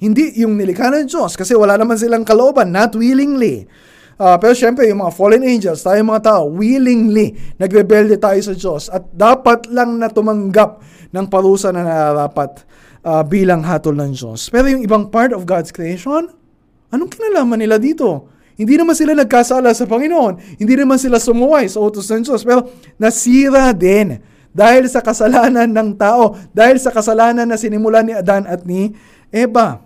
Hindi yung nilikha ng Diyos kasi wala naman silang kalooban, not willingly. Uh, pero syempre, yung mga fallen angels, tayo mga tao, willingly nagrebelde tayo sa Diyos at dapat lang na tumanggap ng parusa na nararapat uh, bilang hatol ng Diyos. Pero yung ibang part of God's creation, anong kinalaman nila dito? Hindi naman sila nagkasala sa Panginoon, hindi naman sila sumuway sa utos ng Diyos, pero nasira din dahil sa kasalanan ng tao, dahil sa kasalanan na sinimulan ni Adan at ni Eva.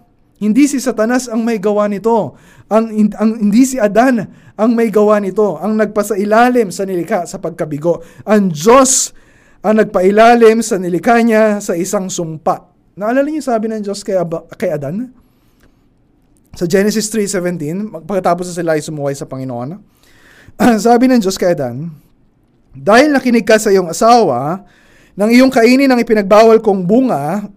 Hindi si Satanas ang may gawa nito. Ang, ang, hindi si Adan ang may gawa nito. Ang nagpasailalim sa nilikha sa pagkabigo. Ang Diyos ang nagpailalim sa nilikha niya sa isang sumpa. Naalala niyo sabi ng Diyos kay, Abba, kay Adan? Sa Genesis three seventeen, pagkatapos na sila ay sumuway sa Panginoon. Sabi ng Diyos kay Adan, dahil nakinig ka sa iyong asawa, nang iyong kainin ang ipinagbawal kong bunga,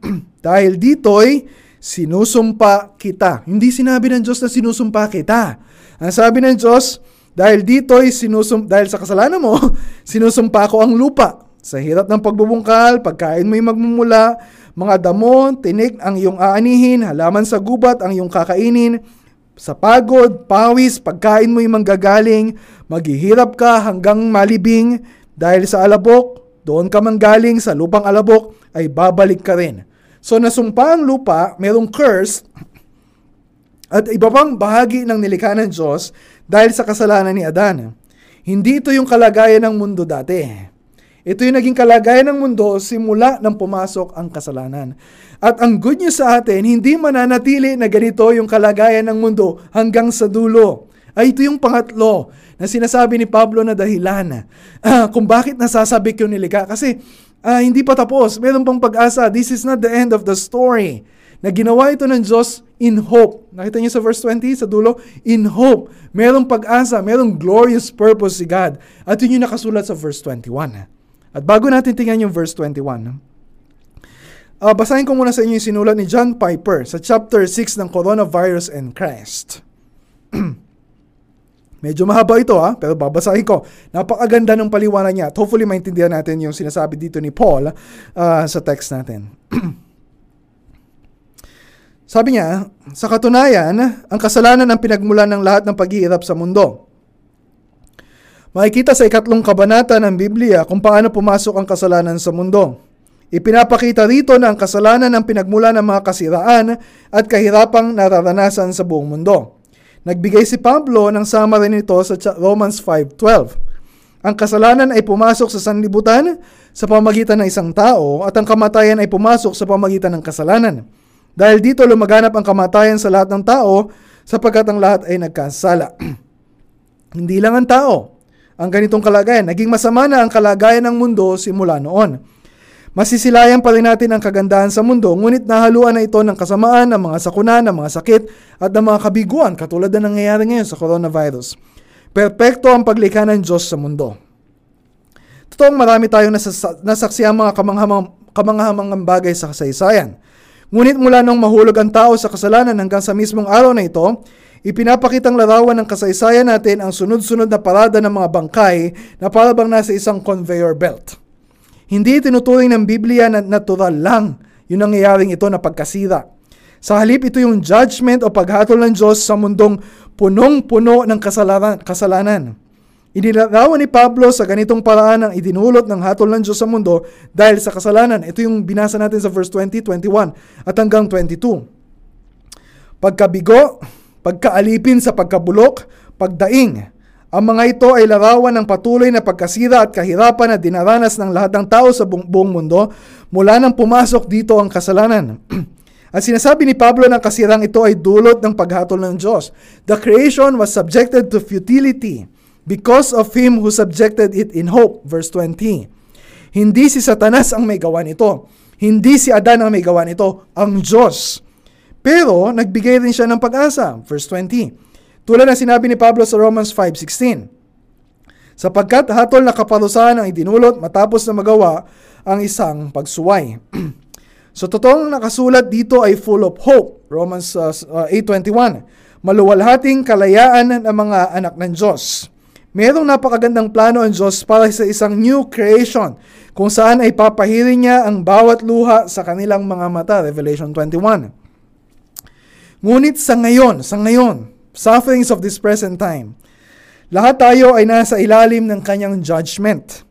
dahil dito'y sinusumpa kita. Hindi sinabi ng Diyos na sinusumpa kita. Ang sabi ng Diyos, dahil dito'y sinusum dahil sa kasalanan mo, sinusumpa ko ang lupa. Sa hirap ng pagbubungkal, pagkain mo'y magmumula, mga damo, tinik ang iyong aanihin, halaman sa gubat ang iyong kakainin. Sa pagod, pawis, pagkain mo'y manggagaling, maghihirap ka hanggang malibing, dahil sa alabok, doon ka manggaling, sa lupang alabok, ay babalik ka rin. So, nasumpa ang lupa, merong curse, at iba pang bahagi ng nilikha ng Diyos dahil sa kasalanan ni Adan. Hindi ito yung kalagayan ng mundo dati. Ito yung naging kalagayan ng mundo simula nang pumasok ang kasalanan. At ang good news sa atin, hindi mananatili na ganito yung kalagayan ng mundo hanggang sa dulo. Ay, ito yung pangatlo na sinasabi ni Pablo na dahilan uh, kung bakit nasasabik yung nilikha. Kasi, Uh, hindi pa tapos. Meron pang pag-asa. This is not the end of the story. Na ginawa ito ng Diyos in hope. Nakita niyo sa verse twenty, sa dulo, in hope. Merong pag-asa, merong glorious purpose si God. At yun yung nakasulat sa verse twenty-one. At bago natin tingnan yung verse twenty-one, uh, basahin ko muna sa inyo yung sinulat ni John Piper sa chapter six ng Coronavirus and Christ. Medyo mahaba ito ha, pero babasahin ko. Napakaganda ng paliwanag niya. At hopefully maintindihan natin yung sinasabi dito ni Paul uh, sa text natin. Sabi niya, sa katunayan, ang kasalanan ang pinagmulan ng lahat ng paghihirap sa mundo. Makikita sa ikatlong kabanata ng Biblia kung paano pumasok ang kasalanan sa mundo. Ipinapakita rito na ang kasalanan ang pinagmulan ng mga kasiraan at kahirapang nararanasan sa buong mundo. Nagbigay si Pablo ng summary nito sa Romans five twelve. Ang kasalanan ay pumasok sa sanlibutan sa pamagitan ng isang tao at ang kamatayan ay pumasok sa pamagitan ng kasalanan. Dahil dito lumaganap ang kamatayan sa lahat ng tao sapagkat ang lahat ay nagkasala. Hindi lang ang tao ang ganitong kalagayan. Naging masama na ang kalagayan ng mundo simula noon. Masisilayan pa rin natin ang kagandahan sa mundo, ngunit nahaluan na ito ng kasamaan, ng mga sakuna, ng mga sakit, at ng mga kabiguan, katulad na nangyayari ngayon sa coronavirus. Perpekto ang paglikha ng Diyos sa mundo. Totoong marami tayong nasas- nasaksihan mga kamangha-manghang bagay sa kasaysayan. Ngunit mula nung mahulog ang tao sa kasalanan hanggang sa mismong araw na ito, ipinapakitang larawan ng kasaysayan natin ang sunod-sunod na parada ng mga bangkay na parabang nasa isang conveyor belt. Hindi tinuturing ng Biblia na natural lang yung nangyayaring ito na pagkasira. Sa halip, ito yung judgment o paghatol ng Diyos sa mundong punong-puno ng kasalanan. Inilarawan ni Pablo sa ganitong paraan ang idinulot ng hatol ng Diyos sa mundo dahil sa kasalanan. Ito yung binasa natin sa verse twenty, twenty-one at hanggang twenty-two. Pagkabigo, pagkaalipin sa pagkabulok, pagdaing. Ang mga ito ay larawan ng patuloy na pagkasira at kahirapan na dinaranas ng lahat ng tao sa buong, buong mundo mula nang pumasok dito ang kasalanan. At sinasabi ni Pablo na kasirang ito ay dulot ng paghatol ng Diyos. The creation was subjected to futility because of Him who subjected it in hope. Verse twenty. Hindi si Satanas ang may gawa nito. Hindi si Adan ang may gawa nito. Ang Diyos. Pero nagbigay rin siya ng pag-asa. Verse twenty. Tulad ng sinabi ni Pablo sa Romans five sixteen, sapagkat hatol na kaparusahan ang idinulot matapos na magawa ang isang pagsuway. So, totoong nakasulat dito ay full of hope, Romans uh, eight twenty-one, maluwalhating kalayaan ng mga anak ng Diyos. Merong napakagandang plano ang Diyos para sa isang new creation kung saan ay papahirin niya ang bawat luha sa kanilang mga mata, Revelation twenty-one. Ngunit sa ngayon, sa ngayon, sufferings of this present time. Lahat tayo ay nasa ilalim ng kanyang judgment.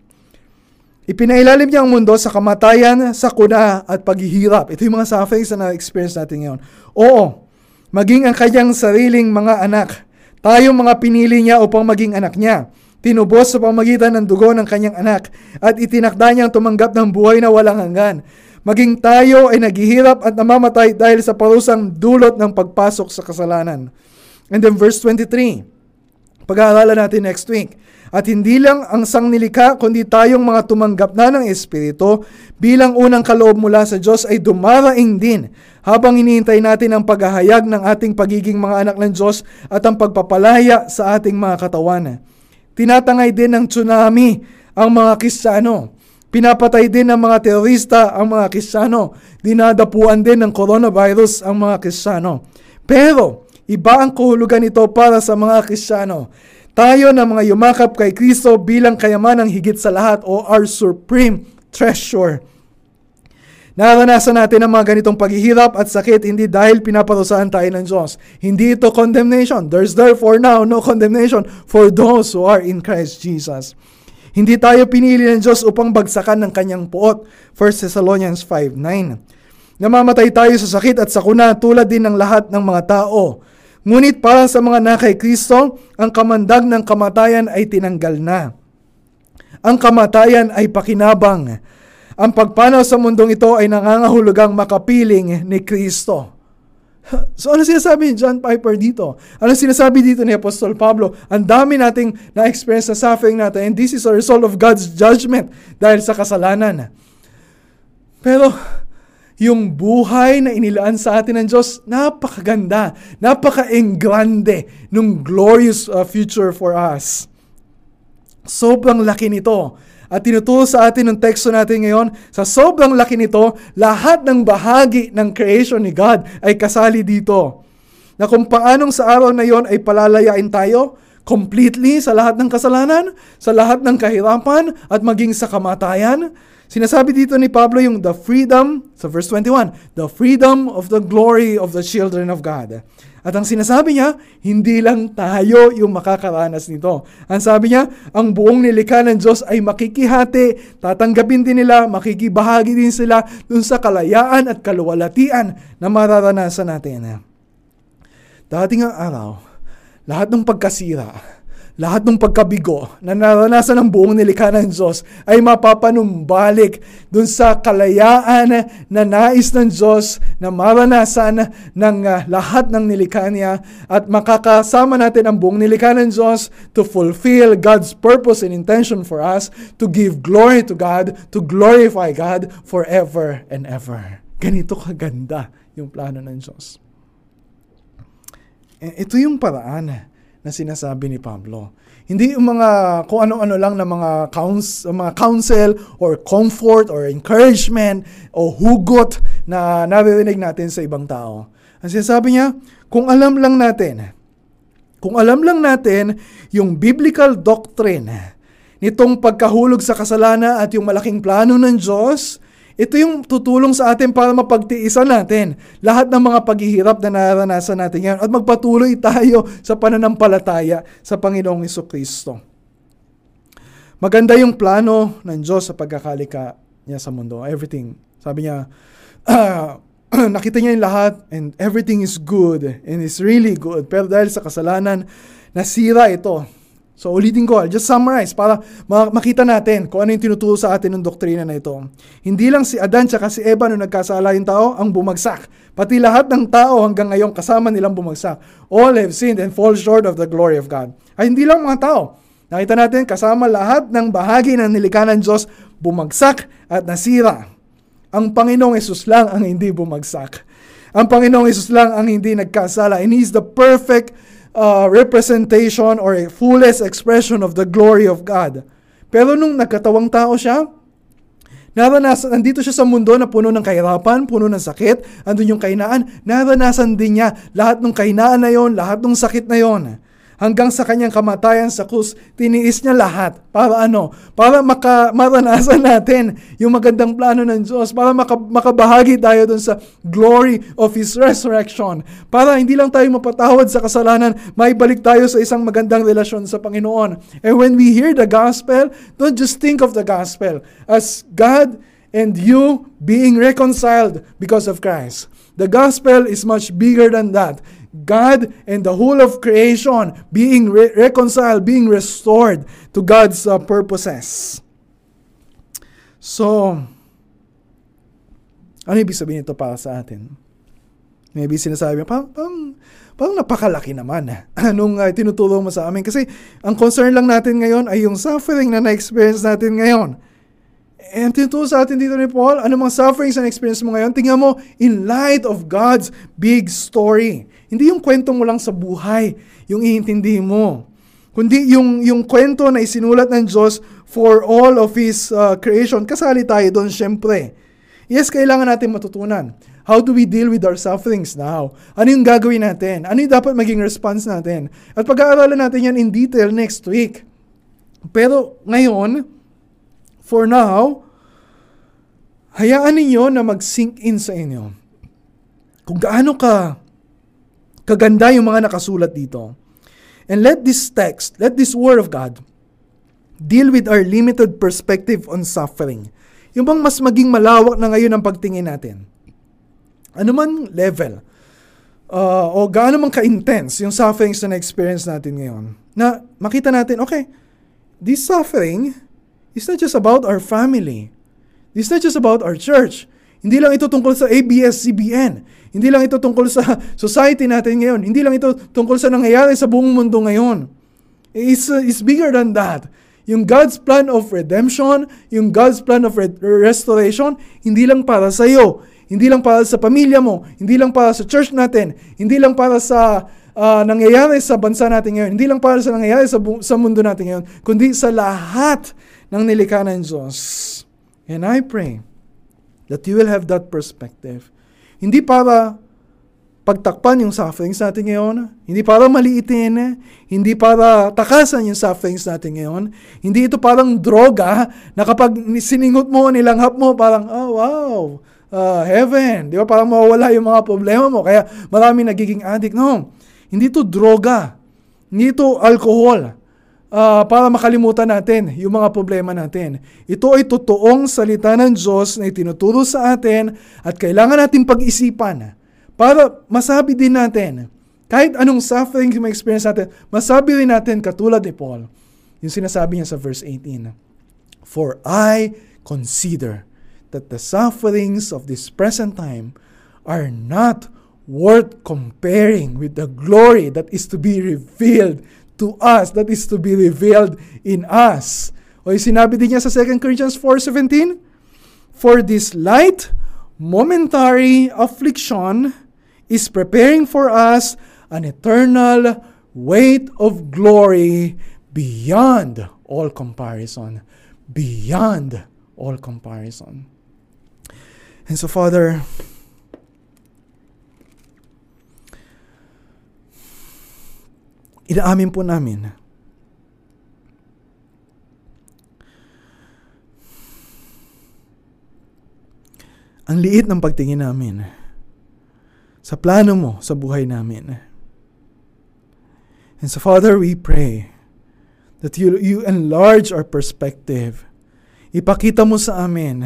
Ipinailalim niya ang mundo sa kamatayan, sakuna at paghihirap. Ito yung mga sufferings na na-experience natin ngayon. Oo, maging ang kanyang sariling mga anak. Tayong mga pinili niya upang maging anak niya. Tinubos sa pamagitan ng dugo ng kanyang anak at itinakda niyang tumanggap ng buhay na walang hanggan. Maging tayo ay naghihirap at namamatay dahil sa parusang dulot ng pagpasok sa kasalanan. And then verse twenty-three, pag-aaralan natin next week. At hindi lang ang sangnilika, kundi tayong mga tumanggap na ng Espiritu bilang unang kaloob mula sa Diyos ay dumaraing din habang hinihintay natin ang paghahayag ng ating pagiging mga anak ng Diyos at ang pagpapalaya sa ating mga katawan. Tinatangay din ng tsunami ang mga Kristiyano. Pinapatay din ng mga terorista ang mga Kristiyano. Dinadapuan din ng coronavirus ang mga Kristiyano. Pero, iba ang kahulugan nito para sa mga Kristiyano. Tayo na mga yumakap kay Kristo bilang kayamanang higit sa lahat o our supreme treasure. Naranasan natin ang mga ganitong paghihirap at sakit hindi dahil pinaparusahan tayo ng Diyos. Hindi ito condemnation. There's therefore now no condemnation for those who are in Christ Jesus. Hindi tayo pinili ng Diyos upang bagsakan ng kanyang puot. First Thessalonians five nine. Namamatay tayo sa sakit at sakuna tulad din ng lahat ng mga tao. Ngunit para sa mga na kay Kristo, ang kamandag ng kamatayan ay tinanggal na. Ang kamatayan ay pakinabang. Ang pagpanaw sa mundong ito ay nangangahulugang makapiling ni Kristo. So ano sinasabi ni John Piper dito? Ano sinasabi dito ni Apostol Pablo? Ang dami nating na-experience na suffering natin, and this is a result of God's judgment dahil sa kasalanan. Pero yung buhay na inilaan sa atin ng Diyos, napakaganda, napaka-engrande nung glorious uh, future for us. Sobrang laki nito. At tinuturo sa atin ng teksto natin ngayon, sa sobrang laki nito, lahat ng bahagi ng creation ni God ay kasali dito. Na kung paanong sa araw na yon ay palalayain tayo completely sa lahat ng kasalanan, sa lahat ng kahirapan, at maging sa kamatayan. Sinasabi dito ni Pablo yung the freedom, sa verse twenty-one, the freedom of the glory of the children of God. At ang sinasabi niya, hindi lang tayo yung makakaranas nito. Ang sabi niya, ang buong nilikha ng Diyos ay makikihati, tatanggapin din nila, makikibahagi din sila dun sa kalayaan at kaluwalhatian na mararanasan natin. Dating ang araw, lahat ng pagkasira, lahat ng pagkabigo na naranasan ng buong nilikha ng Diyos ay mapapanumbalik dun sa kalayaan na nais ng Diyos na maranasan ng uh, lahat ng nilikha niya, at makakasama natin ang buong nilikha ng Diyos to fulfill God's purpose and intention for us, to give glory to God, to glorify God forever and ever. Ganito kaganda yung plano ng Diyos. Ito yung paraan na sinasabi ni Pablo. Hindi yung mga kung ano-ano lang na mga, counsel, mga counsel or comfort or encouragement o hugot na naririnig natin sa ibang tao. Ang sinasabi niya, kung alam lang natin, kung alam lang natin yung biblical doctrine nitong pagkahulog sa kasalanan at yung malaking plano ng Diyos, ito yung tutulong sa atin para mapagtiisan natin lahat ng mga paghihirap na naranasan natin ngayon at magpatuloy tayo sa pananampalataya sa Panginoong Hesukristo. Maganda yung plano ng Diyos sa pagkakalika niya sa mundo. Everything. Sabi niya, uh, nakita niya yung lahat and everything is good and it's really good. Pero dahil sa kasalanan, nasira ito. So ulitin ko, I'll just summarize para makita natin kung ano yung tinuturo sa atin ng doktrina na ito. Hindi lang si Adan tsaka si Eva nung nagkasala yung tao ang bumagsak. Pati lahat ng tao hanggang ngayon kasama nilang bumagsak. All have sinned and fall short of the glory of God. Ay hindi lang mga tao. Nakita natin kasama lahat ng bahagi ng nilikha ng Diyos bumagsak at nasira. Ang Panginoong Hesus lang ang hindi bumagsak. Ang Panginoong Hesus lang ang hindi nagkasala. And He is the perfect Uh, representation or a fullest expression of the glory of God. Pero nung nagkatawang tao siya, naranasan, nandito siya sa mundo na puno ng kahirapan, puno ng sakit, andun yung kahinaan, naranasan din niya lahat ng kahinaan na yon, lahat ng sakit na yon. Hanggang sa kanyang kamatayan sa krus, tiniis niya lahat. Para ano? Para maka, maranasan natin yung magandang plano ng Diyos, para maka, makabahagi tayo dun sa glory of His resurrection. Para hindi lang tayo mapatawad sa kasalanan, maibalik tayo sa isang magandang relasyon sa Panginoon. And when we hear the gospel, don't just think of the gospel as God and you being reconciled because of Christ. The gospel is much bigger than that. God and the whole of creation being re- reconciled, being restored to God's uh, purposes. So, Ano ibig sabihin nito para sa atin? Maybe sinasabi niya, parang, parang, parang napakalaki naman nung uh, tinutulong mo sa amin. Kasi ang concern lang natin ngayon ay yung suffering na na-experience natin ngayon. And tinutulong sa atin dito ni Paul, anumang sufferings na na-experience mo ngayon, tingnan mo, in light of God's big story. Hindi yung kwento mo lang sa buhay, yung iintindi mo. Kundi yung, yung kwento na isinulat ng Diyos for all of His uh, creation. Kasali tayo doon, syempre. Yes, kailangan natin matutunan. How do we deal with our sufferings now? Ano yung gagawin natin? Ano yung dapat maging response natin? At pag-aaralan natin yan in detail next week. Pero ngayon, for now, hayaan ninyo na mag-sink in sa inyo. Kung gaano ka kaganda yung mga nakasulat dito. And let this text, let this Word of God, deal with our limited perspective on suffering. Yung bang mas maging malawak na ngayon ang pagtingin natin. Ano man level uh, o gaano man ka-intense yung sufferings na na-experience natin ngayon, na makita natin, okay, this suffering is not just about our family. It's not just about our church. Hindi lang ito tungkol sa A B S C B N. Hindi lang ito tungkol sa society natin ngayon. Hindi lang ito tungkol sa nangyayari sa buong mundo ngayon. It's, uh, it's bigger than that. Yung God's plan of redemption, yung God's plan of re- restoration, hindi lang para sa'yo. Hindi lang para sa pamilya mo, hindi lang para sa church natin, hindi lang para sa uh, nangyayari sa bansa natin ngayon, hindi lang para sa nangyayari sa, bu- sa mundo natin ngayon, kundi sa lahat ng nilikha ng Diyos. And I pray that you will have that perspective. Hindi para pagtakpan yung sufferings natin ngayon, hindi para maliitin, hindi para takasan yung sufferings natin ngayon, hindi ito parang droga na kapag siningot mo, nilanghap mo, parang, oh wow, Uh, heaven, di ba? Parang mawawala yung mga problema mo. Kaya marami nagiging addict. No, hindi ito droga. Hindi ito alcohol. Uh, para makalimutan natin yung mga problema natin. Ito ay totoong salita ng Diyos na itinuturo sa atin at kailangan natin pag-isipan para masabi din natin, kahit anong suffering yung experience natin, masabi rin natin katulad ni Paul. Yung sinasabi niya sa verse eighteen, "For I consider that the sufferings of this present time are not worth comparing with the glory that is to be revealed to us, that is to be revealed in us." O sinabi din niya sa Second Corinthians four seventeen, "For this light, momentary affliction is preparing for us an eternal weight of glory beyond all comparison." Beyond all comparison. And so, Father, inaamin po namin ang liit ng pagtingin namin sa plano mo sa buhay namin. And so, Father, we pray that you, you enlarge our perspective. Ipakita mo sa amin.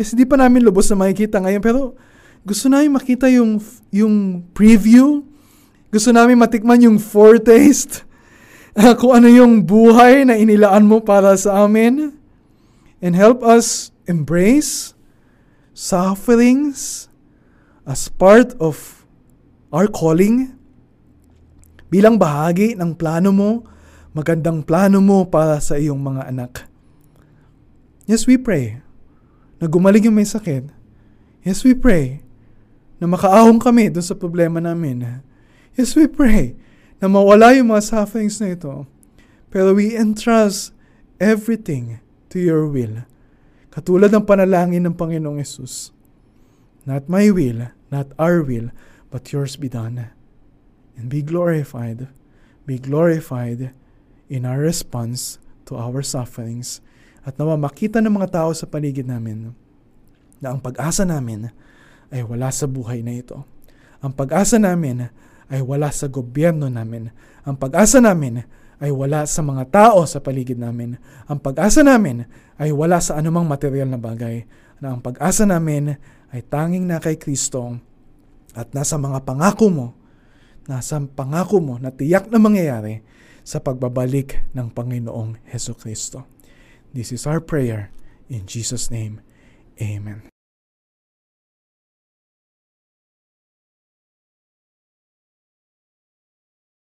Yes, hindi pa namin lubos na makikita ngayon, pero gusto namin makita yung, yung preview. Gusto namin matikman yung foretaste. Uh, kung ano yung buhay na inilaan mo para sa amin. And help us embrace sufferings as part of our calling. Bilang bahagi ng plano mo, magandang plano mo para sa iyong mga anak. Yes, we pray na gumaling yung may sakit. Yes, we pray na makaahong kami doon sa problema namin. Yes, we pray na mawala yung mga sufferings na ito. Pero we entrust everything to your will. Katulad ng panalangin ng Panginoong Yesus. Not my will, not our will, but yours be done. And be glorified, be glorified in our response to our sufferings. At nawa makita ng mga tao sa paligid namin na ang pag-asa namin ay wala sa buhay na ito. Ang pag-asa namin ay wala sa gobyerno namin. Ang pag-asa namin ay wala sa mga tao sa paligid namin. Ang pag-asa namin ay wala sa anumang material na bagay. Na ang pag-asa namin ay tanging na kay Kristo at nasa mga pangako mo, nasa pangako mo na tiyak na mangyayari sa pagbabalik ng Panginoong Hesu Kristo. This is our prayer. In Jesus' name, amen.